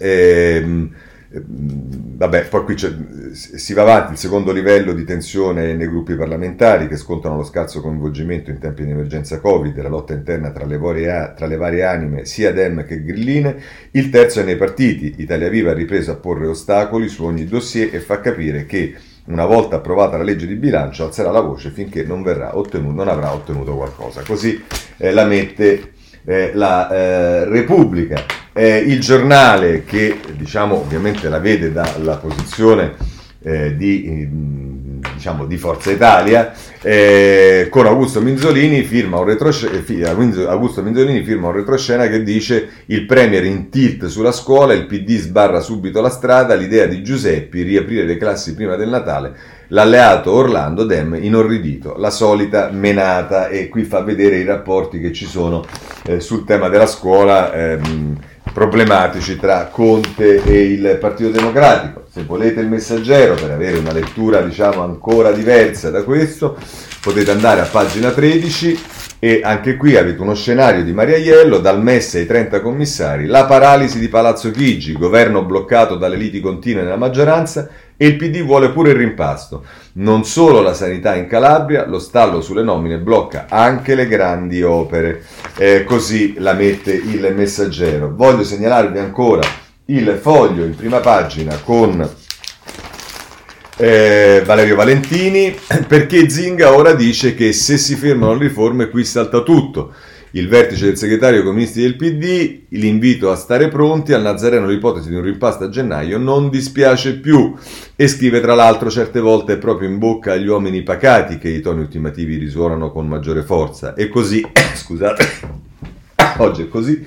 Ehm... Vabbè, poi qui c'è, si va avanti, il secondo livello di tensione nei gruppi parlamentari che scontano lo scarso coinvolgimento in tempi di emergenza Covid e la lotta interna tra le, varie, tra le varie anime sia Dem che Grilline. Il terzo è nei partiti, Italia Viva ha ripreso a porre ostacoli su ogni dossier e fa capire che una volta approvata la legge di bilancio alzerà la voce finché non, verrà ottenuto, non avrà ottenuto qualcosa. Così eh, la mette eh, la eh, Repubblica. Eh, il giornale, che diciamo ovviamente la vede dalla posizione eh, di, diciamo, di Forza Italia, eh, con Augusto Minzolini firma un retroscena, Augusto Minzolini firma un retroscena che dice: il Premier in tilt sulla scuola, il P D sbarra subito la strada, l'idea di Giuseppi riaprire le classi prima del Natale, l'alleato Orlando Dem inorridito, la solita menata. E qui fa vedere i rapporti che ci sono eh, sul tema della scuola, ehm, problematici tra Conte e il Partito Democratico. Se volete il Messaggero per avere una lettura, diciamo, ancora diversa da questo, potete andare a pagina tredici e anche qui avete uno scenario di Maria Iello, dal M E S ai trenta commissari, la paralisi di Palazzo Chigi, governo bloccato dalle liti continue nella maggioranza, e il P D vuole pure il rimpasto. Non solo la sanità in Calabria, lo stallo sulle nomine blocca anche le grandi opere. Eh, così la mette il Messaggero. Voglio segnalarvi ancora il Foglio in prima pagina con eh, Valerio Valentini, perché Zinga ora dice che se si fermano le riforme qui salta tutto. Il vertice del segretario con i ministri del P D, l'invito a stare pronti, al Nazareno l'ipotesi di un rimpasto a gennaio non dispiace più, e scrive tra l'altro: certe volte è proprio in bocca agli uomini pacati che i toni ultimativi risuonano con maggiore forza. E così, scusate, oggi è così,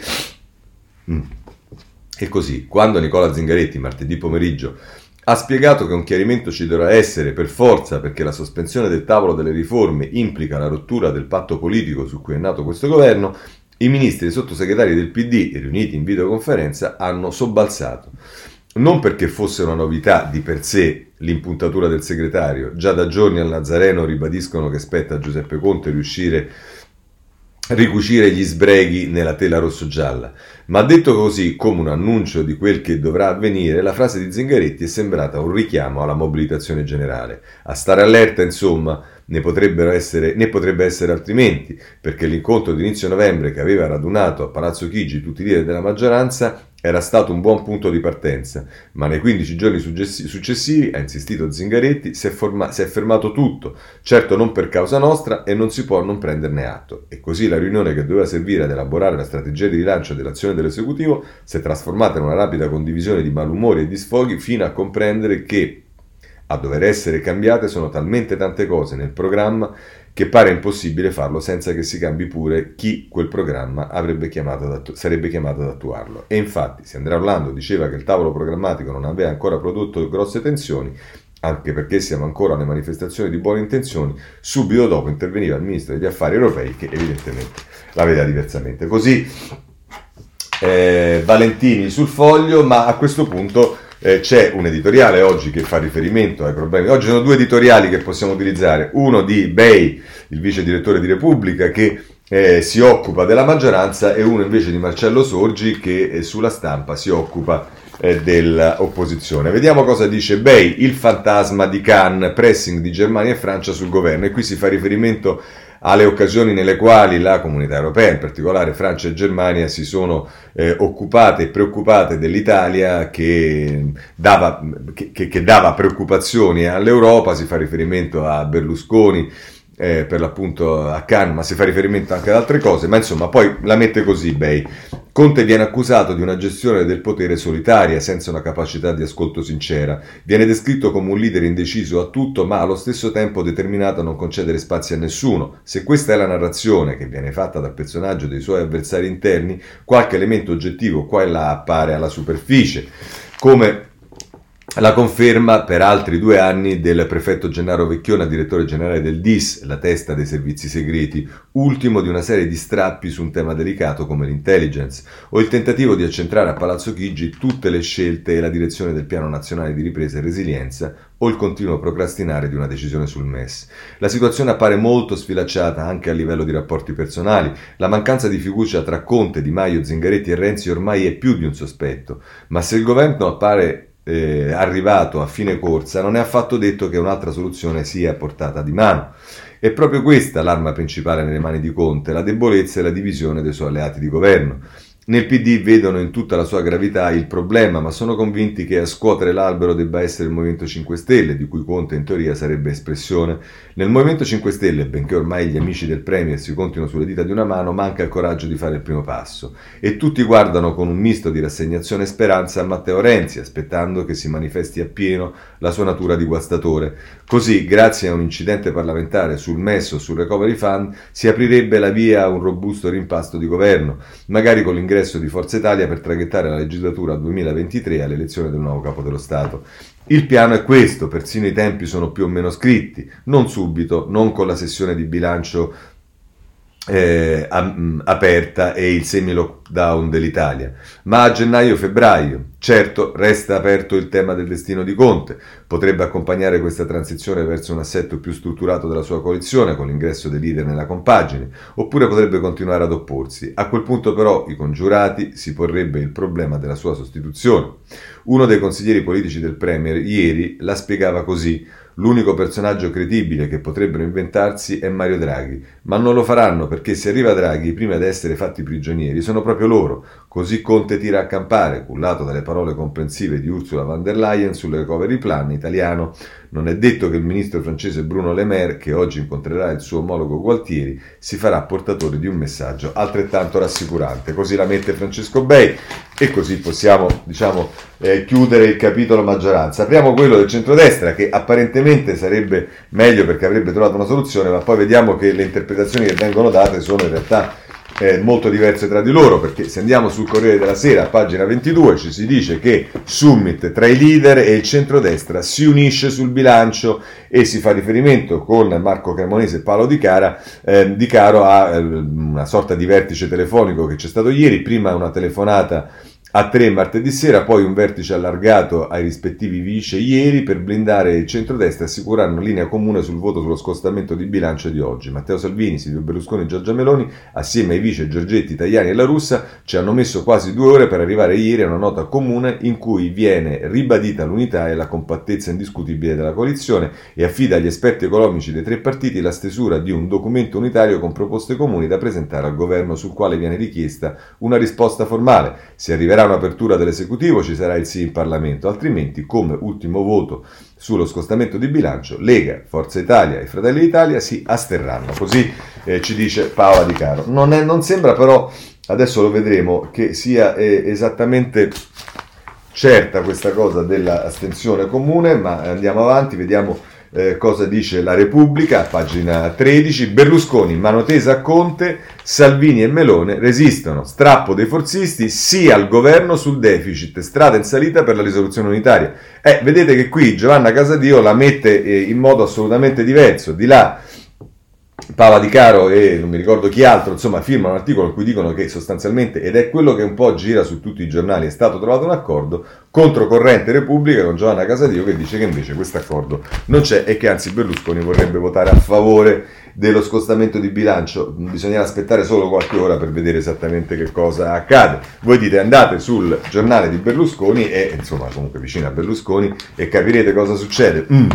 e così, quando Nicola Zingaretti martedì pomeriggio ha spiegato che un chiarimento ci dovrà essere per forza, perché la sospensione del tavolo delle riforme implica la rottura del patto politico su cui è nato questo governo, i ministri e i sottosegretari del P D, riuniti in videoconferenza, hanno sobbalzato. Non perché fosse una novità di per sé l'impuntatura del segretario, già da giorni al Nazareno ribadiscono che spetta a Giuseppe Conte riuscire ricucire gli sbreghi nella tela rosso-gialla, ma detto così, come un annuncio di quel che dovrà avvenire, la frase di Zingaretti è sembrata un richiamo alla mobilitazione generale. A stare allerta, insomma, ne potrebbero essere, ne potrebbe essere altrimenti, perché l'incontro di inizio novembre, che aveva radunato a Palazzo Chigi tutti i leader della maggioranza, Era stato un buon punto di partenza, ma nei quindici giorni successivi, ha insistito Zingaretti, si è, forma- si è fermato tutto, certo non per causa nostra, e non si può non prenderne atto. E così la riunione che doveva servire ad elaborare la strategia di rilancio dell'azione dell'esecutivo si è trasformata in una rapida condivisione di malumori e di sfoghi, fino a comprendere che a dover essere cambiate sono talmente tante cose nel programma che pare impossibile farlo senza che si cambi pure chi quel programma avrebbe chiamato ad attu- sarebbe chiamato ad attuarlo. E infatti, se Andrea Orlando diceva che il tavolo programmatico non aveva ancora prodotto grosse tensioni, anche perché siamo ancora alle manifestazioni di buone intenzioni, subito dopo interveniva il Ministro degli Affari Europei, che evidentemente la vedeva diversamente. Così eh, Valentini sul Foglio, ma a questo punto... Eh, c'è un editoriale oggi che fa riferimento ai problemi. Oggi sono due editoriali che possiamo utilizzare, uno di Bei, il vice direttore di Repubblica, che eh, si occupa della maggioranza, e uno invece di Marcello Sorgi, che eh, sulla Stampa si occupa eh, dell'opposizione. Vediamo cosa dice Bei: il fantasma di Cannes, pressing di Germania e Francia sul governo. E qui si fa riferimento alle occasioni nelle quali la comunità europea, in particolare Francia e Germania, si sono eh, occupate e preoccupate dell'Italia che dava, che, che dava preoccupazioni all'Europa. Si fa riferimento a Berlusconi eh, per l'appunto a Cannes, ma si fa riferimento anche ad altre cose, ma insomma poi la mette così Bei: Conte viene accusato di una gestione del potere solitaria, senza una capacità di ascolto sincera. Viene descritto come un leader indeciso a tutto, ma allo stesso tempo determinato a non concedere spazi a nessuno. Se questa è la narrazione che viene fatta dal personaggio e dei suoi avversari interni, qualche elemento oggettivo qua e là appare alla superficie, come la conferma per altri due anni del prefetto Gennaro Vecchione, direttore generale del D I S, la testa dei servizi segreti, ultimo di una serie di strappi su un tema delicato come l'intelligence, o il tentativo di accentrare a Palazzo Chigi tutte le scelte e la direzione del Piano Nazionale di Ripresa e Resilienza, o il continuo procrastinare di una decisione sul M E S. La situazione appare molto sfilacciata anche a livello di rapporti personali. La mancanza di fiducia tra Conte, Di Maio, Zingaretti e Renzi ormai è più di un sospetto, ma se il governo appare Eh, arrivato a fine corsa, non è affatto detto che un'altra soluzione sia a portata di mano. È proprio questa l'arma principale nelle mani di Conte, la debolezza e la divisione dei suoi alleati di governo. Nel P D vedono in tutta la sua gravità il problema, ma sono convinti che a scuotere l'albero debba essere il Movimento cinque Stelle, di cui Conte in teoria sarebbe espressione. Nel Movimento cinque Stelle, benché ormai gli amici del Premier si contino sulle dita di una mano, manca il coraggio di fare il primo passo. E tutti guardano con un misto di rassegnazione e speranza a Matteo Renzi, aspettando che si manifesti appieno la sua natura di guastatore. Così, grazie a un incidente parlamentare sul M E S o sul Recovery Fund, si aprirebbe la via a un robusto rimpasto di governo, magari con l'ingresso di Forza Italia per traghettare la legislatura duemilaventitré all'elezione del nuovo capo dello Stato. Il piano è questo, persino i tempi sono più o meno scritti, non subito, non con la sessione di bilancio eh, aperta e il semi-lockdown dell'Italia, ma a gennaio-febbraio. Certo, resta aperto il tema del destino di Conte. Potrebbe accompagnare questa transizione verso un assetto più strutturato della sua coalizione, con l'ingresso dei leader nella compagine, oppure potrebbe continuare ad opporsi. A quel punto però, i congiurati, si porrebbe il problema della sua sostituzione. Uno dei consiglieri politici del Premier ieri la spiegava così: l'unico personaggio credibile che potrebbero inventarsi è Mario Draghi, ma non lo faranno, perché se arriva Draghi, prima di essere fatti prigionieri sono proprio loro. Così Conte tira a campare, cullato dalle parole comprensive di Ursula von der Leyen sul recovery plan italiano. Non è detto che il ministro francese Bruno Le Maire, che oggi incontrerà il suo omologo Gualtieri, si farà portatore di un messaggio altrettanto rassicurante. Così la mette Francesco Bei, e così possiamo, diciamo, eh, chiudere il capitolo maggioranza. Apriamo quello del centrodestra, che apparentemente sarebbe meglio perché avrebbe trovato una soluzione, ma poi vediamo che le interpretazioni che vengono date sono in realtà Eh, molto diverse tra di loro, perché se andiamo sul Corriere della Sera, pagina ventidue, ci si dice che summit tra i leader e il centrodestra si unisce sul bilancio, e si fa riferimento con Marco Cremonese e Paolo Di Caro, eh, Di Caro a eh, una sorta di vertice telefonico che c'è stato ieri, prima una telefonata a tre martedì sera, poi un vertice allargato ai rispettivi vice ieri per blindare il centrodestra e assicurare una linea comune sul voto sullo scostamento di bilancio di oggi. Matteo Salvini, Silvio Berlusconi e Giorgia Meloni, assieme ai vice Giorgetti, Tajani e La Russa, ci hanno messo quasi due ore per arrivare ieri a una nota comune in cui viene ribadita l'unità e la compattezza indiscutibile della coalizione, e affida agli esperti economici dei tre partiti la stesura di un documento unitario con proposte comuni da presentare al governo, sul quale viene richiesta una risposta formale. Si arriverà sarà un'apertura dell'esecutivo, ci sarà il sì in Parlamento, altrimenti come ultimo voto sullo scostamento di bilancio Lega, Forza Italia e Fratelli d'Italia si asterranno. Così eh, ci dice Paola Di Caro. Non, è, non sembra però, adesso lo vedremo, che sia eh, esattamente certa questa cosa dell'astensione comune, ma andiamo avanti, vediamo eh, cosa dice la Repubblica, pagina tredici, Berlusconi, mano tesa a Conte, Salvini e Melone resistono, strappo dei forzisti, sì al governo sul deficit, strada in salita per la risoluzione unitaria. Eh, vedete che qui Giovanna Casadio la mette eh, in modo assolutamente diverso, di là Paola Di Caro e non mi ricordo chi altro, insomma, firmano un articolo in cui dicono che sostanzialmente, ed è quello che un po' gira su tutti i giornali, è stato trovato un accordo, controcorrente Repubblica con Giovanna Casadio che dice che invece questo accordo non c'è e che anzi Berlusconi vorrebbe votare a favore dello scostamento di bilancio. Bisognerà aspettare solo qualche ora per vedere esattamente che cosa accade. Voi dite andate sul giornale di Berlusconi e insomma comunque vicino a Berlusconi e capirete cosa succede. Mm.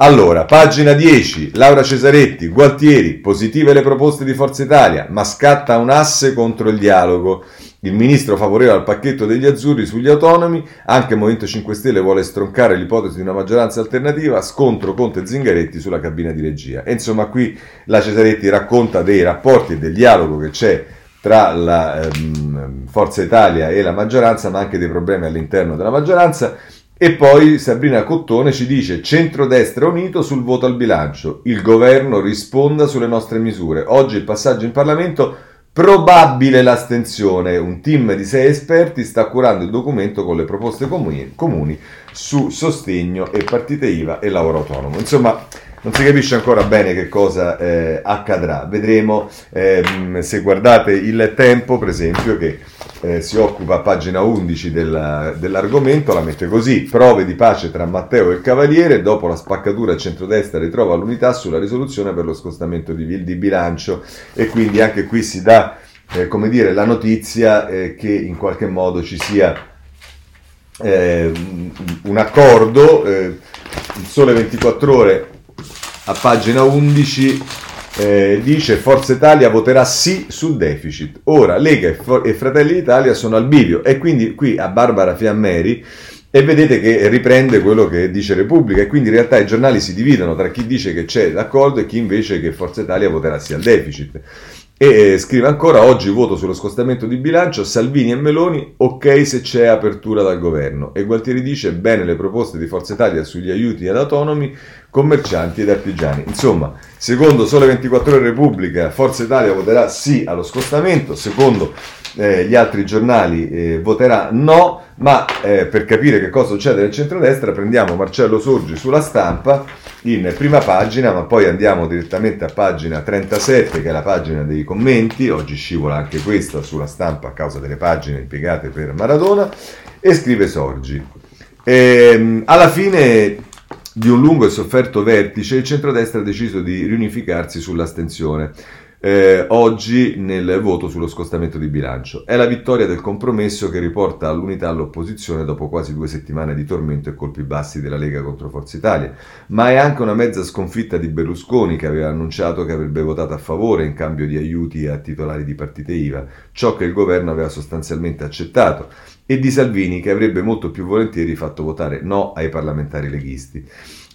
Allora, pagina dieci, Laura Cesaretti, Gualtieri, positive le proposte di Forza Italia, ma scatta un asse contro il dialogo. Il ministro favoreva il pacchetto degli azzurri sugli autonomi, anche il Movimento cinque Stelle vuole stroncare l'ipotesi di una maggioranza alternativa, scontro Conte e Zingaretti sulla cabina di regia. E insomma qui la Cesaretti racconta dei rapporti e del dialogo che c'è tra la ehm, Forza Italia e la maggioranza, ma anche dei problemi all'interno della maggioranza. E poi Sabrina Cottone ci dice centrodestra unito sul voto al bilancio, il governo risponda sulle nostre misure, oggi il passaggio in Parlamento, probabile l'astensione, un team di sei esperti sta curando il documento con le proposte comuni, comuni su sostegno e partite I V A e lavoro autonomo. Insomma non si capisce ancora bene che cosa eh, accadrà, vedremo ehm, se guardate il Tempo per esempio che Eh, si occupa a pagina undici della, dell'argomento, la mette così, prove di pace tra Matteo e il Cavaliere, dopo la spaccatura il centrodestra ritrova l'unità sulla risoluzione per lo scostamento di, di bilancio e quindi anche qui si dà eh, come dire, la notizia eh, che in qualche modo ci sia eh, un accordo. eh, il Sole ventiquattro Ore a pagina undici Eh, dice Forza Italia voterà sì sul deficit, ora Lega e, For- e Fratelli d'Italia sono al bivio e quindi qui a Barbara Fiammeri e vedete che riprende quello che dice Repubblica e quindi in realtà i giornali si dividono tra chi dice che c'è l'accordo e chi invece che Forza Italia voterà sì al deficit. E eh, scrive ancora, oggi voto sullo scostamento di bilancio, Salvini e Meloni, ok se c'è apertura dal governo. E Gualtieri dice, bene le proposte di Forza Italia sugli aiuti ad autonomi, commercianti ed artigiani. Insomma, secondo Sole ventiquattro Ore Repubblica, Forza Italia voterà sì allo scostamento, secondo eh, gli altri giornali eh, voterà no, ma eh, per capire che cosa succede nel centrodestra prendiamo Marcello Sorgi sulla Stampa, in prima pagina, ma poi andiamo direttamente a pagina trentasette che è la pagina dei commenti, oggi scivola anche questa sulla Stampa a causa delle pagine impiegate per Maradona, e scrive Sorgi. Ehm, alla fine di un lungo e sofferto vertice il centrodestra ha deciso di riunificarsi sull'astensione. Eh, oggi nel voto sullo scostamento di bilancio è la vittoria del compromesso che riporta all'unità all'opposizione dopo quasi due settimane di tormento e colpi bassi della Lega contro Forza Italia, ma è anche una mezza sconfitta di Berlusconi che aveva annunciato che avrebbe votato a favore in cambio di aiuti a titolari di partite I V A, ciò che il governo aveva sostanzialmente accettato, e di Salvini che avrebbe molto più volentieri fatto votare no ai parlamentari leghisti.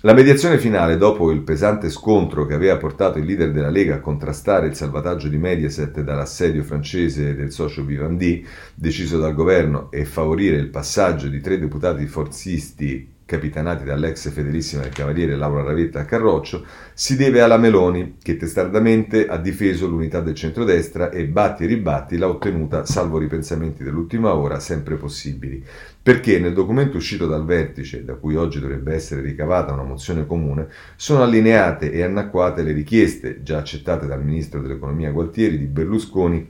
La mediazione finale, dopo il pesante scontro che aveva portato il leader della Lega a contrastare il salvataggio di Mediaset dall'assedio francese del socio Vivendi, deciso dal governo, e favorire il passaggio di tre deputati forzisti capitanati dall'ex fedelissima del Cavaliere Laura Ravetta a Carroccio, si deve alla Meloni, che testardamente ha difeso l'unità del centrodestra e batti e ribatti l'ha ottenuta, salvo ripensamenti dell'ultima ora sempre possibili. Perché nel documento uscito dal vertice, da cui oggi dovrebbe essere ricavata una mozione comune, sono allineate e annacquate le richieste, già accettate dal ministro dell'economia Gualtieri, di Berlusconi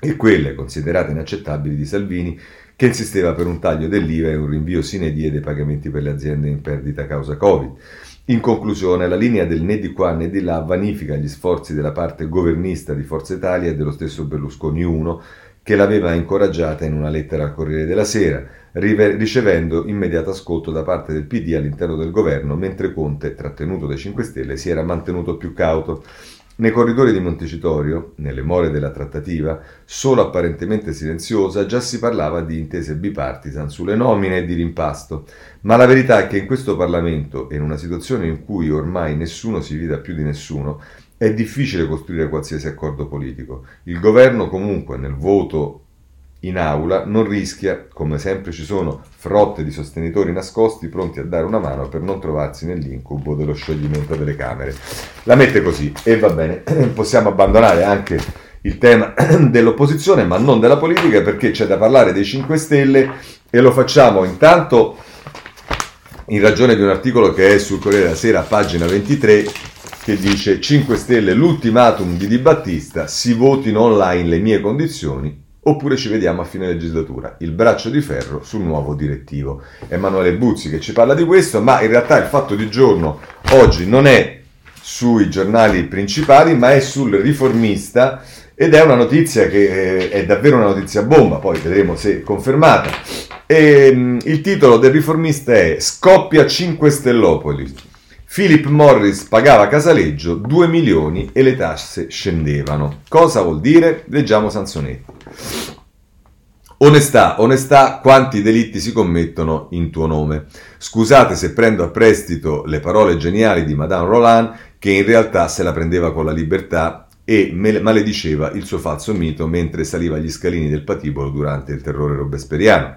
e quelle, considerate inaccettabili, di Salvini, che insisteva per un taglio dell'I V A e un rinvio sine die dei pagamenti per le aziende in perdita causa Covid. In conclusione, la linea del né di qua né di là vanifica gli sforzi della parte governista di Forza Italia e dello stesso Berlusconi I, che l'aveva incoraggiata in una lettera al Corriere della Sera, rive- ricevendo immediato ascolto da parte del P D all'interno del governo, mentre Conte, trattenuto dai cinque Stelle, si era mantenuto più cauto. Nei corridori di Montecitorio, nelle more della trattativa, solo apparentemente silenziosa, già si parlava di intese bipartisan sulle nomine e di rimpasto, ma la verità è che in questo Parlamento, e in una situazione in cui ormai nessuno si fida più di nessuno, è difficile costruire qualsiasi accordo politico. Il governo comunque nel voto in aula non rischia, come sempre ci sono frotte di sostenitori nascosti pronti a dare una mano per non trovarsi nell'incubo dello scioglimento delle Camere. La mette così e va bene, possiamo abbandonare anche il tema dell'opposizione ma non della politica, perché c'è da parlare dei cinque Stelle e lo facciamo intanto in ragione di un articolo che è sul Corriere della Sera, pagina ventitré, che dice cinque Stelle l'ultimatum di Di Battista, si votino online le mie condizioni oppure ci vediamo a fine legislatura, il braccio di ferro sul nuovo direttivo. Emanuele Buzzi che ci parla di questo, ma in realtà il fatto di giorno oggi non è sui giornali principali, ma è sul Riformista, ed è una notizia che è davvero una notizia bomba, poi vedremo se confermata. E il titolo del Riformista è «Scoppia cinque Stellopoli, Philip Morris pagava Casaleggio due milioni e le tasse scendevano». Cosa vuol dire? Leggiamo Sansonetti. Onestà, onestà, quanti delitti si commettono in tuo nome. Scusate se prendo a prestito le parole geniali di Madame Roland, che in realtà se la prendeva con la libertà e malediceva il suo falso mito mentre saliva gli scalini del patibolo durante il terrore robesperiano.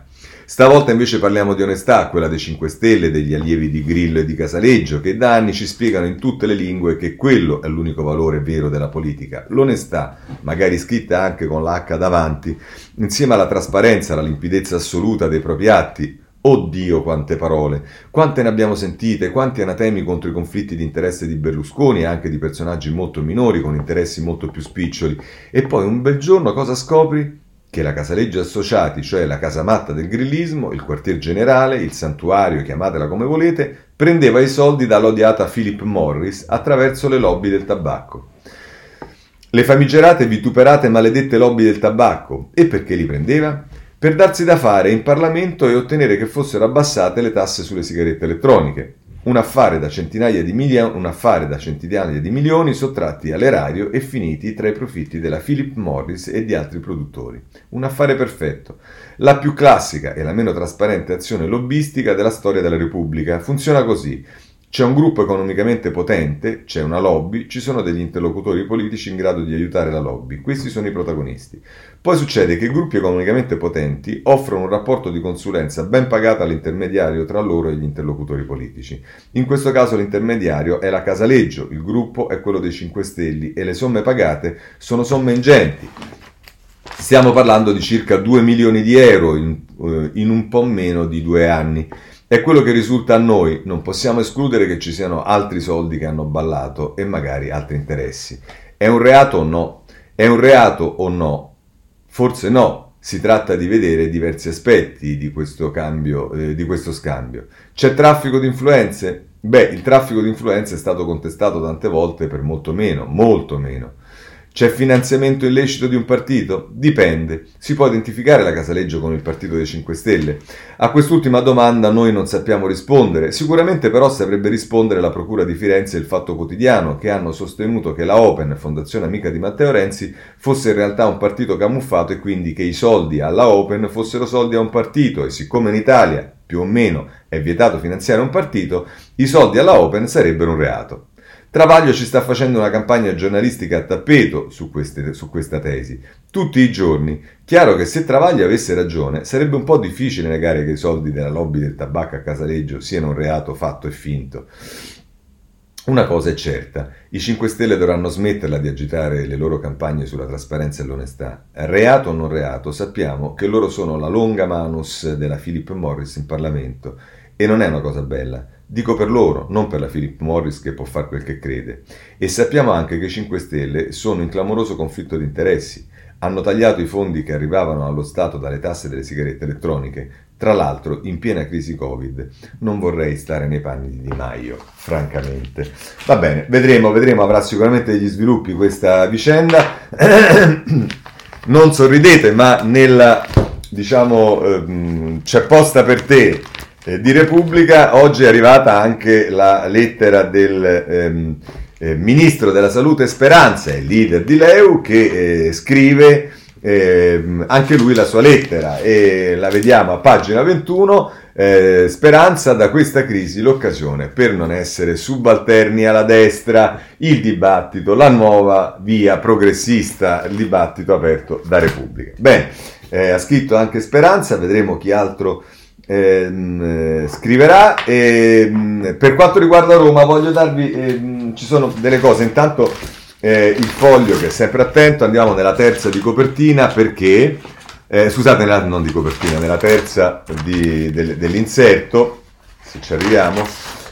Stavolta invece parliamo di onestà, quella dei cinque Stelle, degli allievi di Grillo e di Casaleggio, che da anni ci spiegano in tutte le lingue che quello è l'unico valore vero della politica. L'onestà, magari scritta anche con la H davanti, insieme alla trasparenza, alla limpidezza assoluta dei propri atti. Oddio quante parole, quante ne abbiamo sentite, quanti anatemi contro i conflitti di interesse di Berlusconi e anche di personaggi molto minori con interessi molto più spiccioli. E poi un bel giorno cosa scopri? Che la Casaleggio Associati, cioè la casamatta del grillismo, il quartier generale, il santuario, chiamatela come volete, prendeva i soldi dall'odiata Philip Morris attraverso le lobby del tabacco. Le famigerate, vituperate, maledette lobby del tabacco. E perché li prendeva? Per darsi da fare in Parlamento e ottenere che fossero abbassate le tasse sulle sigarette elettroniche. Un affare da centinaia di milioni, un affare da centinaia di milioni sottratti all'erario e finiti tra i profitti della Philip Morris e di altri produttori. Un affare perfetto. La più classica e la meno trasparente azione lobbistica della storia della Repubblica. Funziona così. C'è un gruppo economicamente potente, c'è una lobby, ci sono degli interlocutori politici in grado di aiutare la lobby. Questi sono i protagonisti. Poi succede che i gruppi economicamente potenti offrono un rapporto di consulenza ben pagato all'intermediario tra loro e gli interlocutori politici. In questo caso l'intermediario è la Casaleggio, il gruppo è quello dei cinque Stelle e le somme pagate sono somme ingenti. Stiamo parlando di circa due milioni di euro in, in un po' meno di due anni. È quello che risulta a noi, non possiamo escludere che ci siano altri soldi che hanno ballato e magari altri interessi. È un reato o no? È un reato o no? Forse no, si tratta di vedere diversi aspetti di questo cambio, eh, di questo scambio. C'è traffico di influenze? Beh, il traffico di influenze è stato contestato tante volte per molto meno, molto meno. C'è finanziamento illecito di un partito? Dipende. Si può identificare la Casaleggio con il partito dei cinque Stelle? A quest'ultima domanda noi non sappiamo rispondere. Sicuramente però saprebbe rispondere la Procura di Firenze e il Fatto Quotidiano, che hanno sostenuto che la Open, fondazione amica di Matteo Renzi, fosse in realtà un partito camuffato e quindi che i soldi alla Open fossero soldi a un partito, e siccome in Italia, più o meno, è vietato finanziare un partito, i soldi alla Open sarebbero un reato. Travaglio ci sta facendo una campagna giornalistica a tappeto su, queste, su questa tesi, tutti i giorni. Chiaro che se Travaglio avesse ragione, sarebbe un po' difficile negare che i soldi della lobby del tabacco a Casaleggio siano un reato fatto e finto. Una cosa è certa, i cinque Stelle dovranno smetterla di agitare le loro campagne sulla trasparenza e l'onestà. Reato o non reato, sappiamo che loro sono la longa manus della Philip Morris in Parlamento, e non è una cosa bella. Dico per loro, non per la Philip Morris che può fare quel che crede. E sappiamo anche che i cinque Stelle sono in clamoroso conflitto di interessi. Hanno tagliato i fondi che arrivavano allo Stato dalle tasse delle sigarette elettroniche, tra l'altro in piena crisi Covid. Non vorrei stare nei panni di Di Maio, francamente. Va bene, vedremo, vedremo, avrà sicuramente degli sviluppi questa vicenda. Non sorridete, ma nella, diciamo, ehm, c'è posta per te. Eh, di Repubblica oggi è arrivata anche la lettera del, ehm, eh, ministro della Salute Speranza, il leader di Leu, che eh, scrive eh, anche lui la sua lettera, e la vediamo a pagina ventuno. Eh, Speranza: da questa crisi l'occasione per non essere subalterni alla destra, il dibattito, la nuova via progressista, il dibattito aperto da Repubblica. Bene, eh, ha scritto anche Speranza, vedremo chi altro eh, mh, scriverà. E, mh, per quanto riguarda Roma voglio darvi, eh, mh, ci sono delle cose, intanto eh, il Foglio, che è sempre attento, andiamo nella terza di copertina perché... Eh, scusate, nella, non di copertina, nella terza di, del, dell'inserto, se ci arriviamo,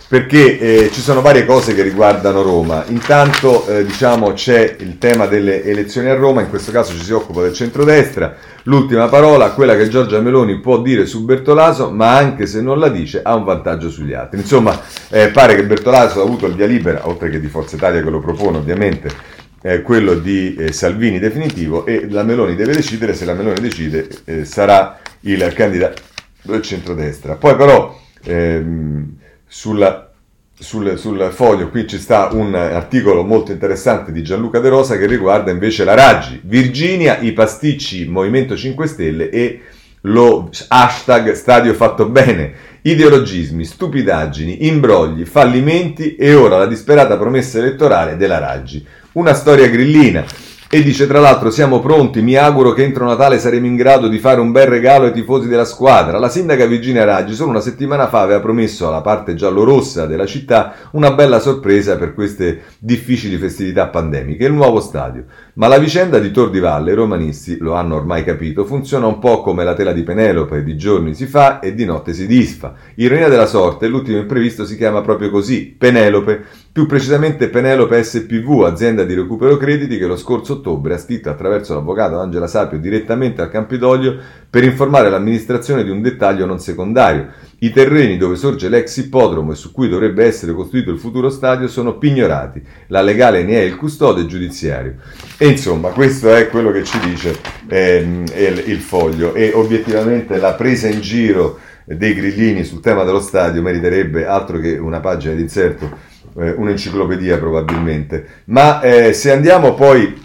perché eh, ci sono varie cose che riguardano Roma. Intanto eh, diciamo c'è il tema delle elezioni a Roma, in questo caso ci si occupa del centrodestra. L'ultima parola, quella che Giorgia Meloni può dire su Bertolaso, ma anche se non la dice ha un vantaggio sugli altri. Insomma, eh, pare che Bertolaso ha avuto il via libera, oltre che di Forza Italia che lo propone ovviamente, Eh, quello di eh, Salvini definitivo, e la Meloni deve decidere. Se la Meloni decide eh, sarà il candidato del centrodestra. Poi però ehm, sulla, sul, sul Foglio qui ci sta un articolo molto interessante di Gianluca De Rosa che riguarda invece la Raggi, Virginia, i pasticci Movimento cinque Stelle e lo hashtag Stadio Fatto Bene. Ideologismi, stupidaggini, imbrogli, fallimenti e ora la disperata promessa elettorale della Raggi. Una storia grillina. E dice tra l'altro: siamo pronti, mi auguro che entro Natale saremo in grado di fare un bel regalo ai tifosi della squadra. La sindaca Virginia Raggi solo una settimana fa aveva promesso alla parte giallorossa della città una bella sorpresa per queste difficili festività pandemiche, il nuovo stadio. Ma la vicenda di Tor di Valle, i romanisti lo hanno ormai capito, funziona un po' come la tela di Penelope: di giorni si fa e di notte si disfa. Ironia della sorte, l'ultimo imprevisto si chiama proprio così, Penelope. Più precisamente Penelope S P V, azienda di recupero crediti, che lo scorso ottobre ha scritto attraverso l'avvocato Angela Sapio direttamente al Campidoglio per informare l'amministrazione di un dettaglio non secondario. I terreni dove sorge l'ex ippodromo e su cui dovrebbe essere costruito il futuro stadio sono pignorati. La legale ne è il custode giudiziario. E insomma, questo è quello che ci dice ehm, il, il Foglio. E obiettivamente la presa in giro dei grillini sul tema dello stadio meriterebbe altro che una pagina di inserto, un'enciclopedia probabilmente. Ma eh, se andiamo poi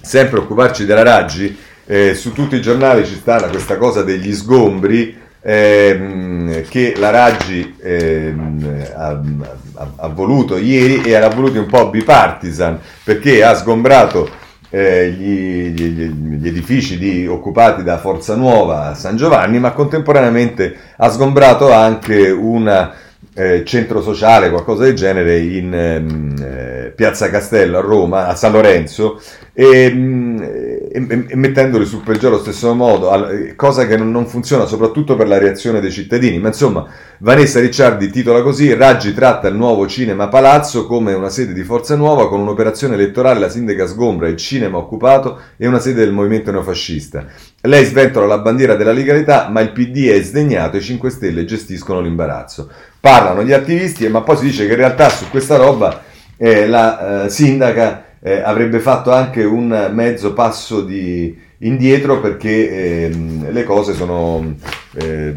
sempre a occuparci della Raggi, eh, su tutti i giornali ci sta questa cosa degli sgombri, ehm, che la Raggi ehm, ha, ha, ha voluto ieri, e ha voluto un po' bipartisan, perché ha sgombrato eh, gli, gli, gli edifici di, occupati da Forza Nuova a San Giovanni, ma contemporaneamente ha sgombrato anche una Eh, centro sociale, qualcosa del genere, in ehm, Piazza Castello a Roma, a San Lorenzo, e, e, e mettendoli sul peggiore allo stesso modo, al, cosa che non, non funziona soprattutto per la reazione dei cittadini. Ma insomma, Vanessa Ricciardi titola così: Raggi tratta il nuovo cinema Palazzo come una sede di Forza Nuova, con un'operazione elettorale la sindaca sgombra il cinema occupato e una sede del movimento neofascista. Lei sventola la bandiera della legalità, ma il P D è sdegnato e i cinque Stelle gestiscono l'imbarazzo. Parlano gli attivisti, ma poi si dice che in realtà su questa roba eh, la eh, sindaca eh, avrebbe fatto anche un mezzo passo di indietro, perché eh, le cose sono eh,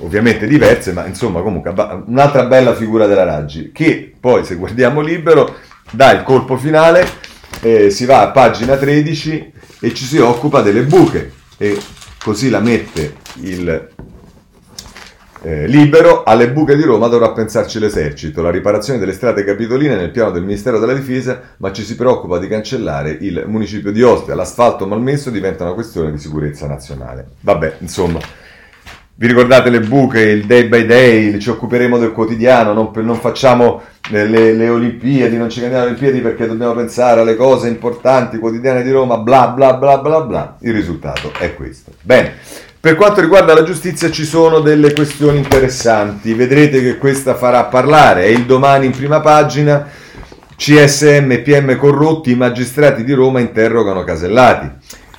ovviamente diverse, ma insomma comunque un'altra bella figura della Raggi, che poi, se guardiamo Libero, dà il colpo finale. Eh, si va a pagina tredici e ci si occupa delle buche, e così la mette il... Eh, libero, alle buche di Roma dovrà pensarci l'esercito, la riparazione delle strade capitoline nel piano del Ministero della Difesa, ma ci si preoccupa di cancellare il municipio di Ostia, l'asfalto malmesso diventa una questione di sicurezza nazionale. Vabbè, insomma, vi ricordate le buche, il day by day, ci occuperemo del quotidiano, non, non facciamo le, le, le Olimpiadi, non ci candidiamo alle Olimpiadi perché dobbiamo pensare alle cose importanti quotidiane di Roma, bla bla bla bla bla. Il risultato è questo. Bene. Per quanto riguarda la giustizia ci sono delle questioni interessanti, vedrete che questa farà parlare, è il Domani in prima pagina: C S M, P M corrotti, i magistrati di Roma interrogano Casellati.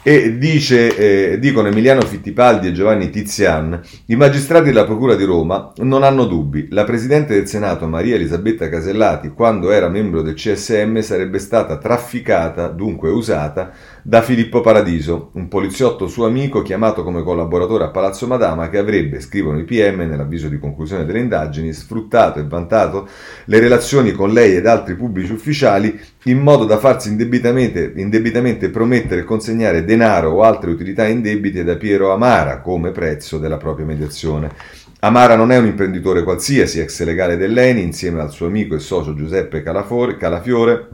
E dice, eh, dicono Emiliano Fittipaldi e Giovanni Tizian, i magistrati della Procura di Roma non hanno dubbi, la Presidente del Senato Maria Elisabetta Casellati, quando era membro del C S M, sarebbe stata trafficata, dunque usata, da Filippo Paradiso, un poliziotto suo amico chiamato come collaboratore a Palazzo Madama, che avrebbe, scrivono i P M nell'avviso di conclusione delle indagini, sfruttato e vantato le relazioni con lei ed altri pubblici ufficiali in modo da farsi indebitamente, indebitamente promettere e consegnare denaro o altre utilità indebite da Piero Amara come prezzo della propria mediazione. Amara non è un imprenditore qualsiasi, ex legale dell'ENI, insieme al suo amico e socio Giuseppe Calafiore, Calafiore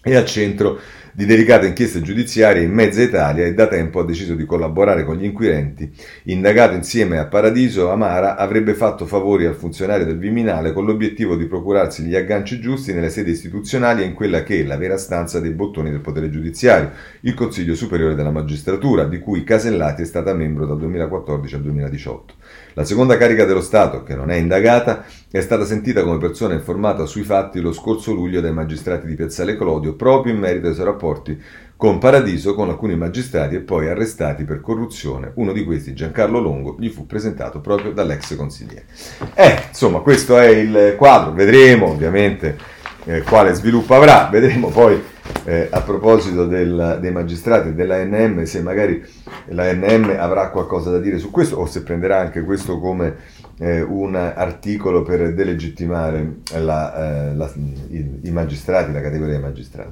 è al centro di delicate inchieste giudiziarie in mezza Italia e da tempo ha deciso di collaborare con gli inquirenti. Indagato insieme a Paradiso, Amara avrebbe fatto favori al funzionario del Viminale con l'obiettivo di procurarsi gli agganci giusti nelle sedi istituzionali e in quella che è la vera stanza dei bottoni del potere giudiziario, il Consiglio Superiore della Magistratura, di cui Casellati è stata membro dal duemilaquattordici al duemiladiciotto. La seconda carica dello Stato, che non è indagata, è stata sentita come persona informata sui fatti lo scorso luglio dai magistrati di Piazzale Clodio, proprio in merito ai suoi rapporti con Paradiso, con alcuni magistrati e poi arrestati per corruzione. Uno di questi, Giancarlo Longo, gli fu presentato proprio dall'ex consigliere. Eh, insomma, questo è il quadro. Vedremo ovviamente eh, quale sviluppo avrà. Vedremo poi eh, a proposito del, dei magistrati e dell'A N M se magari l'A N M avrà qualcosa da dire su questo o se prenderà anche questo come Eh, un articolo per delegittimare la, eh, la, i, i magistrati, la categoria dei magistrati.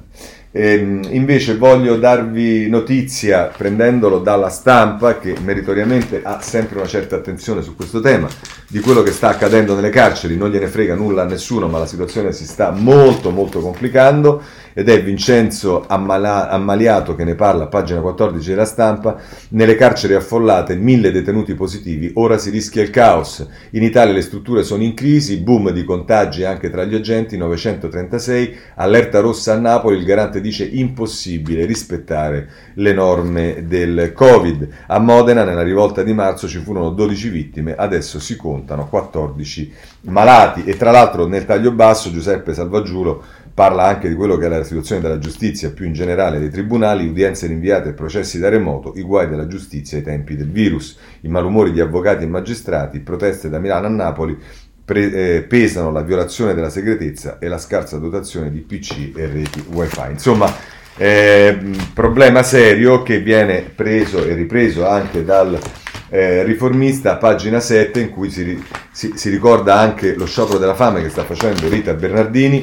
E, invece voglio darvi notizia, prendendolo dalla Stampa, che meritoriamente ha sempre una certa attenzione su questo tema, di quello che sta accadendo nelle carceri. Non gliene frega nulla a nessuno, ma la situazione si sta molto molto complicando, ed è Vincenzo Ammala, Ammaliato che ne parla a pagina quattordici della Stampa. Nelle carceri affollate, mille detenuti positivi, ora si rischia il caos. In Italia le strutture sono in crisi, boom di contagi anche tra gli agenti, novecentotrentasei, allerta rossa a Napoli, il garante dice impossibile rispettare le norme del Covid. A Modena nella rivolta di marzo ci furono dodici vittime, adesso si contano quattordici malati. E tra l'altro nel taglio basso Giuseppe Salvaggiulo parla anche di quello che è la situazione della giustizia, più in generale dei tribunali, udienze rinviate e processi da remoto, i guai della giustizia ai tempi del virus, i malumori di avvocati e magistrati, proteste da Milano a Napoli, pre- eh, pesano la violazione della segretezza e la scarsa dotazione di P C e reti Wi-Fi. Insomma, eh, problema serio che viene preso e ripreso anche dal Eh, Riformista, pagina sette, in cui si, si, si ricorda anche lo sciopero della fame che sta facendo Rita Bernardini.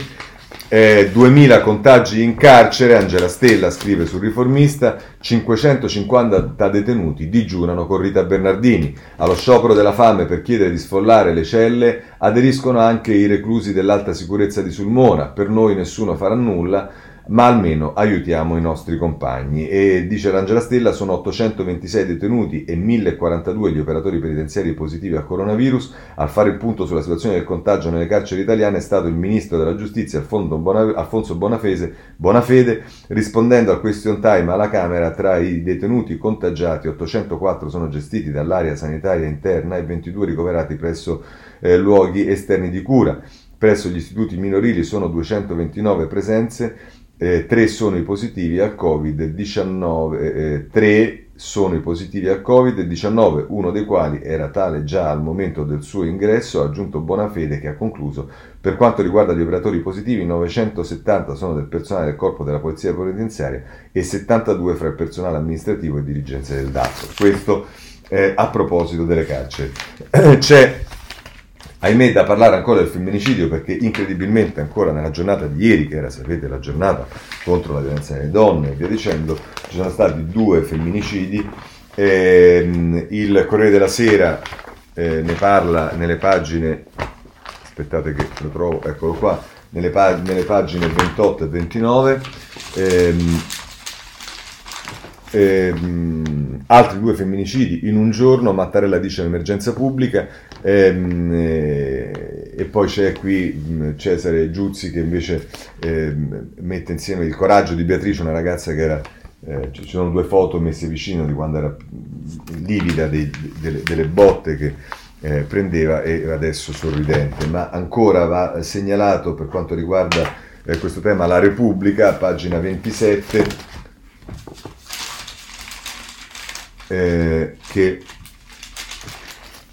Eh, duemila contagi in carcere, Angela Stella scrive sul Riformista, cinquecentocinquanta detenuti digiunano con Rita Bernardini. Allo sciopero della fame per chiedere di sfollare le celle aderiscono anche i reclusi dell'alta sicurezza di Sulmona. Per noi nessuno farà nulla, ma almeno aiutiamo i nostri compagni. E dice l'Angela Stella, sono ottocentoventisei detenuti e millequarantadue gli operatori penitenziari positivi a coronavirus. A fare il punto sulla situazione del contagio nelle carceri italiane è stato il ministro della giustizia Alfonso Bonafese, Bonafede, rispondendo al question time alla Camera. Tra i detenuti contagiati ottocentoquattro sono gestiti dall'area sanitaria interna e ventidue ricoverati presso eh, luoghi esterni di cura. Presso gli istituti minorili sono duecentoventinove presenze. Eh, tre sono i positivi al Covid diciannove, eh, tre sono i positivi al Covid diciannove, uno dei quali era tale già al momento del suo ingresso, ha aggiunto Bonafede, che ha concluso: per quanto riguarda gli operatori positivi, novecentosettanta sono del personale del corpo della polizia penitenziaria e settantadue fra il personale amministrativo e dirigenza del D A P. Questo eh, a proposito delle carceri. C'è, ahimè, da parlare ancora del femminicidio, perché incredibilmente ancora nella giornata di ieri, che era, sapete, la giornata contro la violenza delle donne e via dicendo, ci sono stati due femminicidi. Eh, il Corriere della Sera eh, ne parla nelle pagine, aspettate che lo trovo, eccolo qua, nelle, pag- nelle pagine ventotto e ventinove. Ehm, ehm, altri due femminicidi in un giorno, Mattarella dice l'emergenza pubblica. E poi c'è qui Cesare Giuzzi che invece eh, mette insieme il coraggio di Beatrice, una ragazza che era, eh, ci sono due foto messe vicino di quando era livida dei, delle, delle botte che eh, prendeva, e adesso sorridente. Ma ancora va segnalato, per quanto riguarda eh, questo tema, la Repubblica, pagina ventisette, eh, che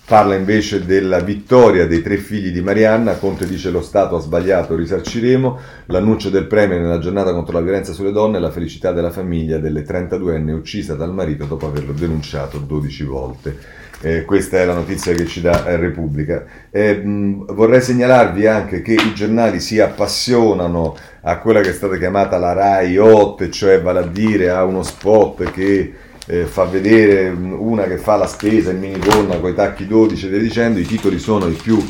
Parla invece della vittoria dei tre figli di Marianna. Conte dice: lo Stato ha sbagliato, risarciremo. L'annuncio del Premier nella giornata contro la violenza sulle donne, la felicità della famiglia delle trentaduenne uccisa dal marito dopo averlo denunciato dodici volte. Eh, questa è la notizia che ci dà Repubblica. Eh, mh, vorrei segnalarvi anche che i giornali si appassionano a quella che è stata chiamata la Rai otto, cioè vale a dire a uno spot che Eh, fa vedere una che fa la spesa in minigonna con i tacchi dodici e via dicendo. I titoli sono i più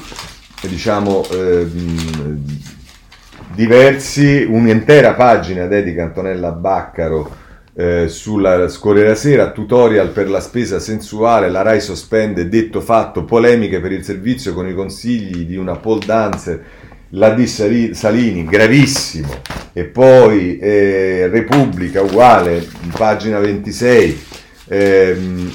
diciamo eh, diversi. Un'intera pagina dedica Antonella Baccaro eh, sulla Corriere della Sera: tutorial per la spesa sensuale, la Rai sospende detto fatto, polemiche per il servizio con i consigli di una pole dancer, la di Salini, gravissimo. E poi eh, Repubblica uguale, pagina ventisei, ehm,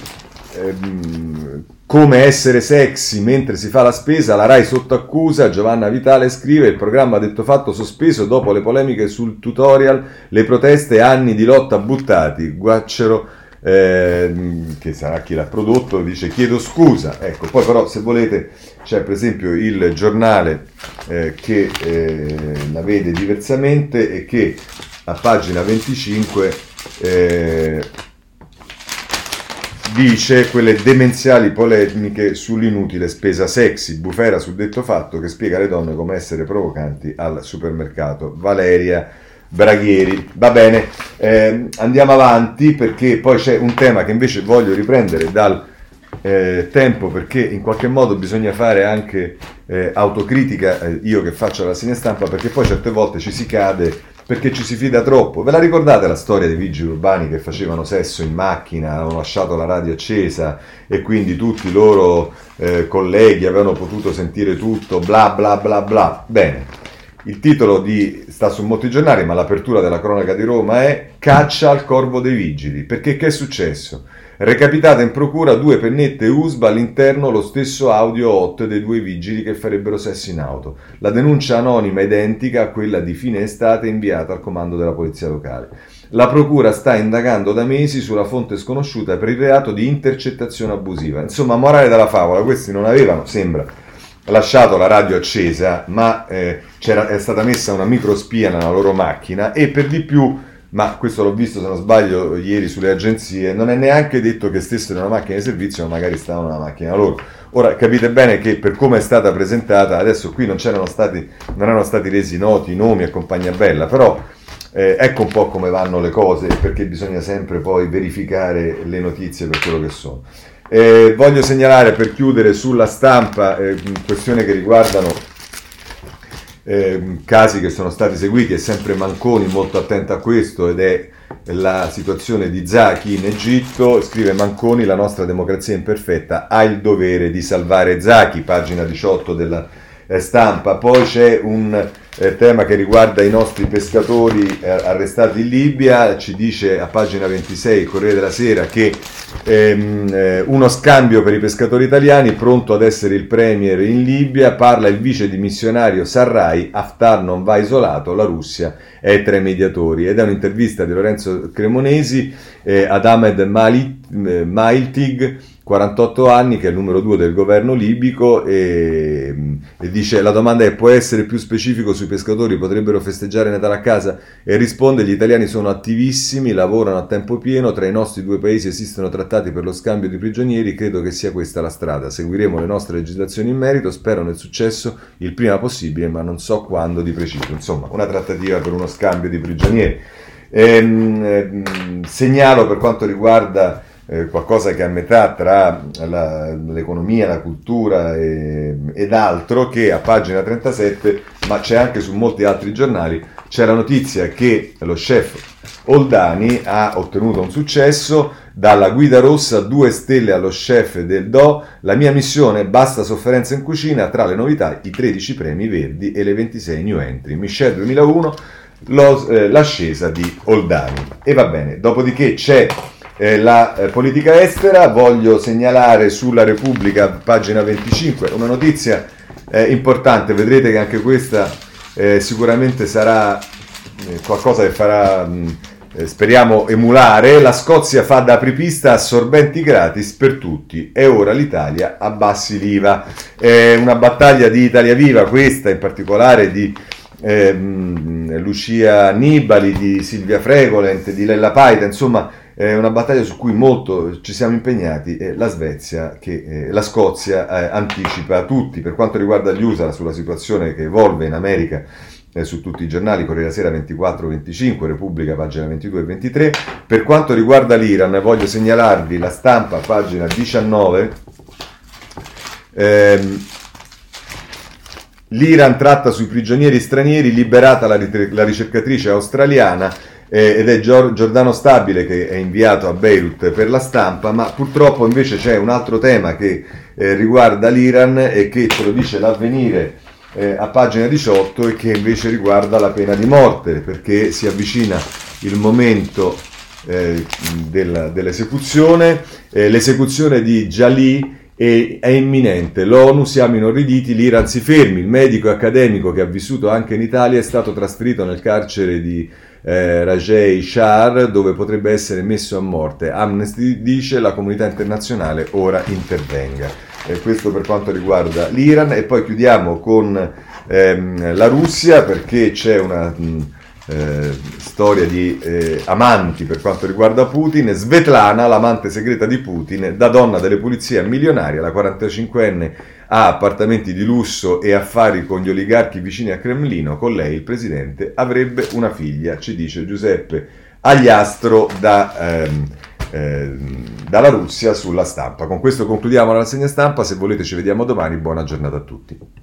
ehm, come essere sexy mentre si fa la spesa, la Rai sotto accusa. Giovanna Vitale scrive: il programma detto fatto sospeso dopo le polemiche sul tutorial, le proteste, anni di lotta buttati. Guaccero, Eh, che sarà chi l'ha prodotto, dice: chiedo scusa. Ecco, poi però se volete c'è per esempio il giornale eh, che eh, la vede diversamente e che a pagina venticinque eh, dice quelle demenziali polemiche sull'inutile spesa sexy, bufera sul detto fatto che spiega alle donne come essere provocanti al supermercato, Valeria Braghieri. Va bene, eh, andiamo avanti, perché poi c'è un tema che invece voglio riprendere dal eh, tempo, perché in qualche modo bisogna fare anche eh, autocritica, eh, io che faccio la stampa, perché poi certe volte ci si cade perché ci si fida troppo. Ve la ricordate la storia dei vigili urbani che facevano sesso in macchina, avevano lasciato la radio accesa e quindi tutti i loro eh, colleghi avevano potuto sentire tutto, bla bla bla bla? Bene. Il titolo di, sta su molti giornali, ma l'apertura della cronaca di Roma è: caccia al corvo dei vigili, perché che è successo? Recapitata in procura due pennette U S B A, all'interno lo stesso audio hot dei due vigili che farebbero sesso in auto. La denuncia anonima è identica a quella di fine estate inviata al comando della polizia locale. La procura sta indagando da mesi sulla fonte sconosciuta per il reato di intercettazione abusiva. Insomma, morale della favola, questi non avevano, sembra, lasciato la radio accesa, ma eh, c'era, è stata messa una microspia nella loro macchina, e per di più, ma questo l'ho visto se non sbaglio ieri sulle agenzie, non è neanche detto che stessero in una macchina di servizio, ma magari stavano nella macchina loro. Ora capite bene che per come è stata presentata, adesso qui non c'erano stati, non erano stati resi noti i nomi e compagnia bella, però eh, ecco un po' come vanno le cose, perché bisogna sempre poi verificare le notizie per quello che sono. Eh, voglio segnalare per chiudere sulla stampa eh, questioni che riguardano eh, casi che sono stati seguiti. È sempre Manconi molto attento a questo, ed è la situazione di Zaki in Egitto. Scrive Manconi: la nostra democrazia imperfetta ha il dovere di salvare Zaki, pagina diciotto della eh, stampa. Poi c'è un eh, tema che riguarda i nostri pescatori eh, arrestati in Libia. Ci dice a pagina ventisei il Corriere della Sera che uno scambio per i pescatori italiani, pronto ad essere il premier in Libia, parla il vice dimissionario Sarraj, Haftar non va isolato, la Russia è tra i mediatori. Ed è un'intervista di Lorenzo Cremonesi eh, ad Ahmed Mailtig, quarantotto anni, che è il numero due del governo libico, e, e dice: la domanda è, può essere più specifico sui pescatori, potrebbero festeggiare Natale a casa? E risponde: gli italiani sono attivissimi, lavorano a tempo pieno, tra i nostri due paesi esistono trattati per lo scambio di prigionieri, credo che sia questa la strada, seguiremo le nostre legislazioni in merito, spero nel successo il prima possibile, ma non so quando di preciso. Insomma, una trattativa per uno scambio di prigionieri. Ehm, ehm, segnalo per quanto riguarda eh, qualcosa che è a metà tra la, l'economia, la cultura e, ed altro, che a pagina trentasette, ma c'è anche su molti altri giornali, c'è la notizia che lo chef Oldani ha ottenuto un successo, dalla guida rossa due stelle allo chef del Do, la mia missione, basta sofferenza in cucina, tra le novità i tredici premi verdi e le ventisei new entry, Michel duemilauno, lo, eh, l'ascesa di Oldani. E va bene, dopodiché c'è eh, la eh, politica estera. Voglio segnalare sulla Repubblica, pagina venticinque, una notizia eh, importante, vedrete che anche questa eh, sicuramente sarà eh, qualcosa che farà... Mh, eh, speriamo emulare. La Scozia fa da apripista a sorbenti gratis per tutti e ora l'Italia abbassi l'I V A. Eh, una battaglia di Italia Viva, questa in particolare di eh, Lucia Nibali, di Silvia Fregolent, di Lella Paita, insomma eh, una battaglia su cui molto ci siamo impegnati. eh, la Svezia che eh, la Scozia eh, anticipa tutti. Per quanto riguarda gli U S A, sulla situazione che evolve in America, su tutti i giornali, Corriere della Sera ventiquattro venticinque, Repubblica pagina ventidue ventitré. Per quanto riguarda l'Iran, voglio segnalarvi La Stampa pagina diciannove. Ehm, L'Iran tratta sui prigionieri stranieri, liberata la, rit- la ricercatrice australiana, eh, ed è Gior- Giordano Stabile che è inviato a Beirut per La Stampa. Ma purtroppo invece c'è un altro tema che eh, riguarda l'Iran e che ce lo dice l'Avvenire Eh, a pagina diciotto, e che invece riguarda la pena di morte, perché si avvicina il momento eh, della, dell'esecuzione. Eh, l'esecuzione di Jalih è, è imminente. L'ONU, siamo inorriditi, l'Iran si fermi. Il medico accademico che ha vissuto anche in Italia è stato trasferito nel carcere di eh, Rajai Shahar, dove potrebbe essere messo a morte. Amnesty dice: la comunità internazionale ora intervenga. E questo per quanto riguarda l'Iran. E poi chiudiamo con ehm, la Russia, perché c'è una mh, eh, storia di eh, amanti per quanto riguarda Putin. Svetlana, l'amante segreta di Putin, da donna delle pulizie a milionaria, la quarantacinquenne ha appartamenti di lusso e affari con gli oligarchi vicini a Cremlino. Con lei il presidente avrebbe una figlia, ci dice Giuseppe Agliastro da... Ehm, dalla Russia sulla Stampa. Con questo concludiamo la rassegna stampa. Se volete ci vediamo domani, buona giornata a tutti.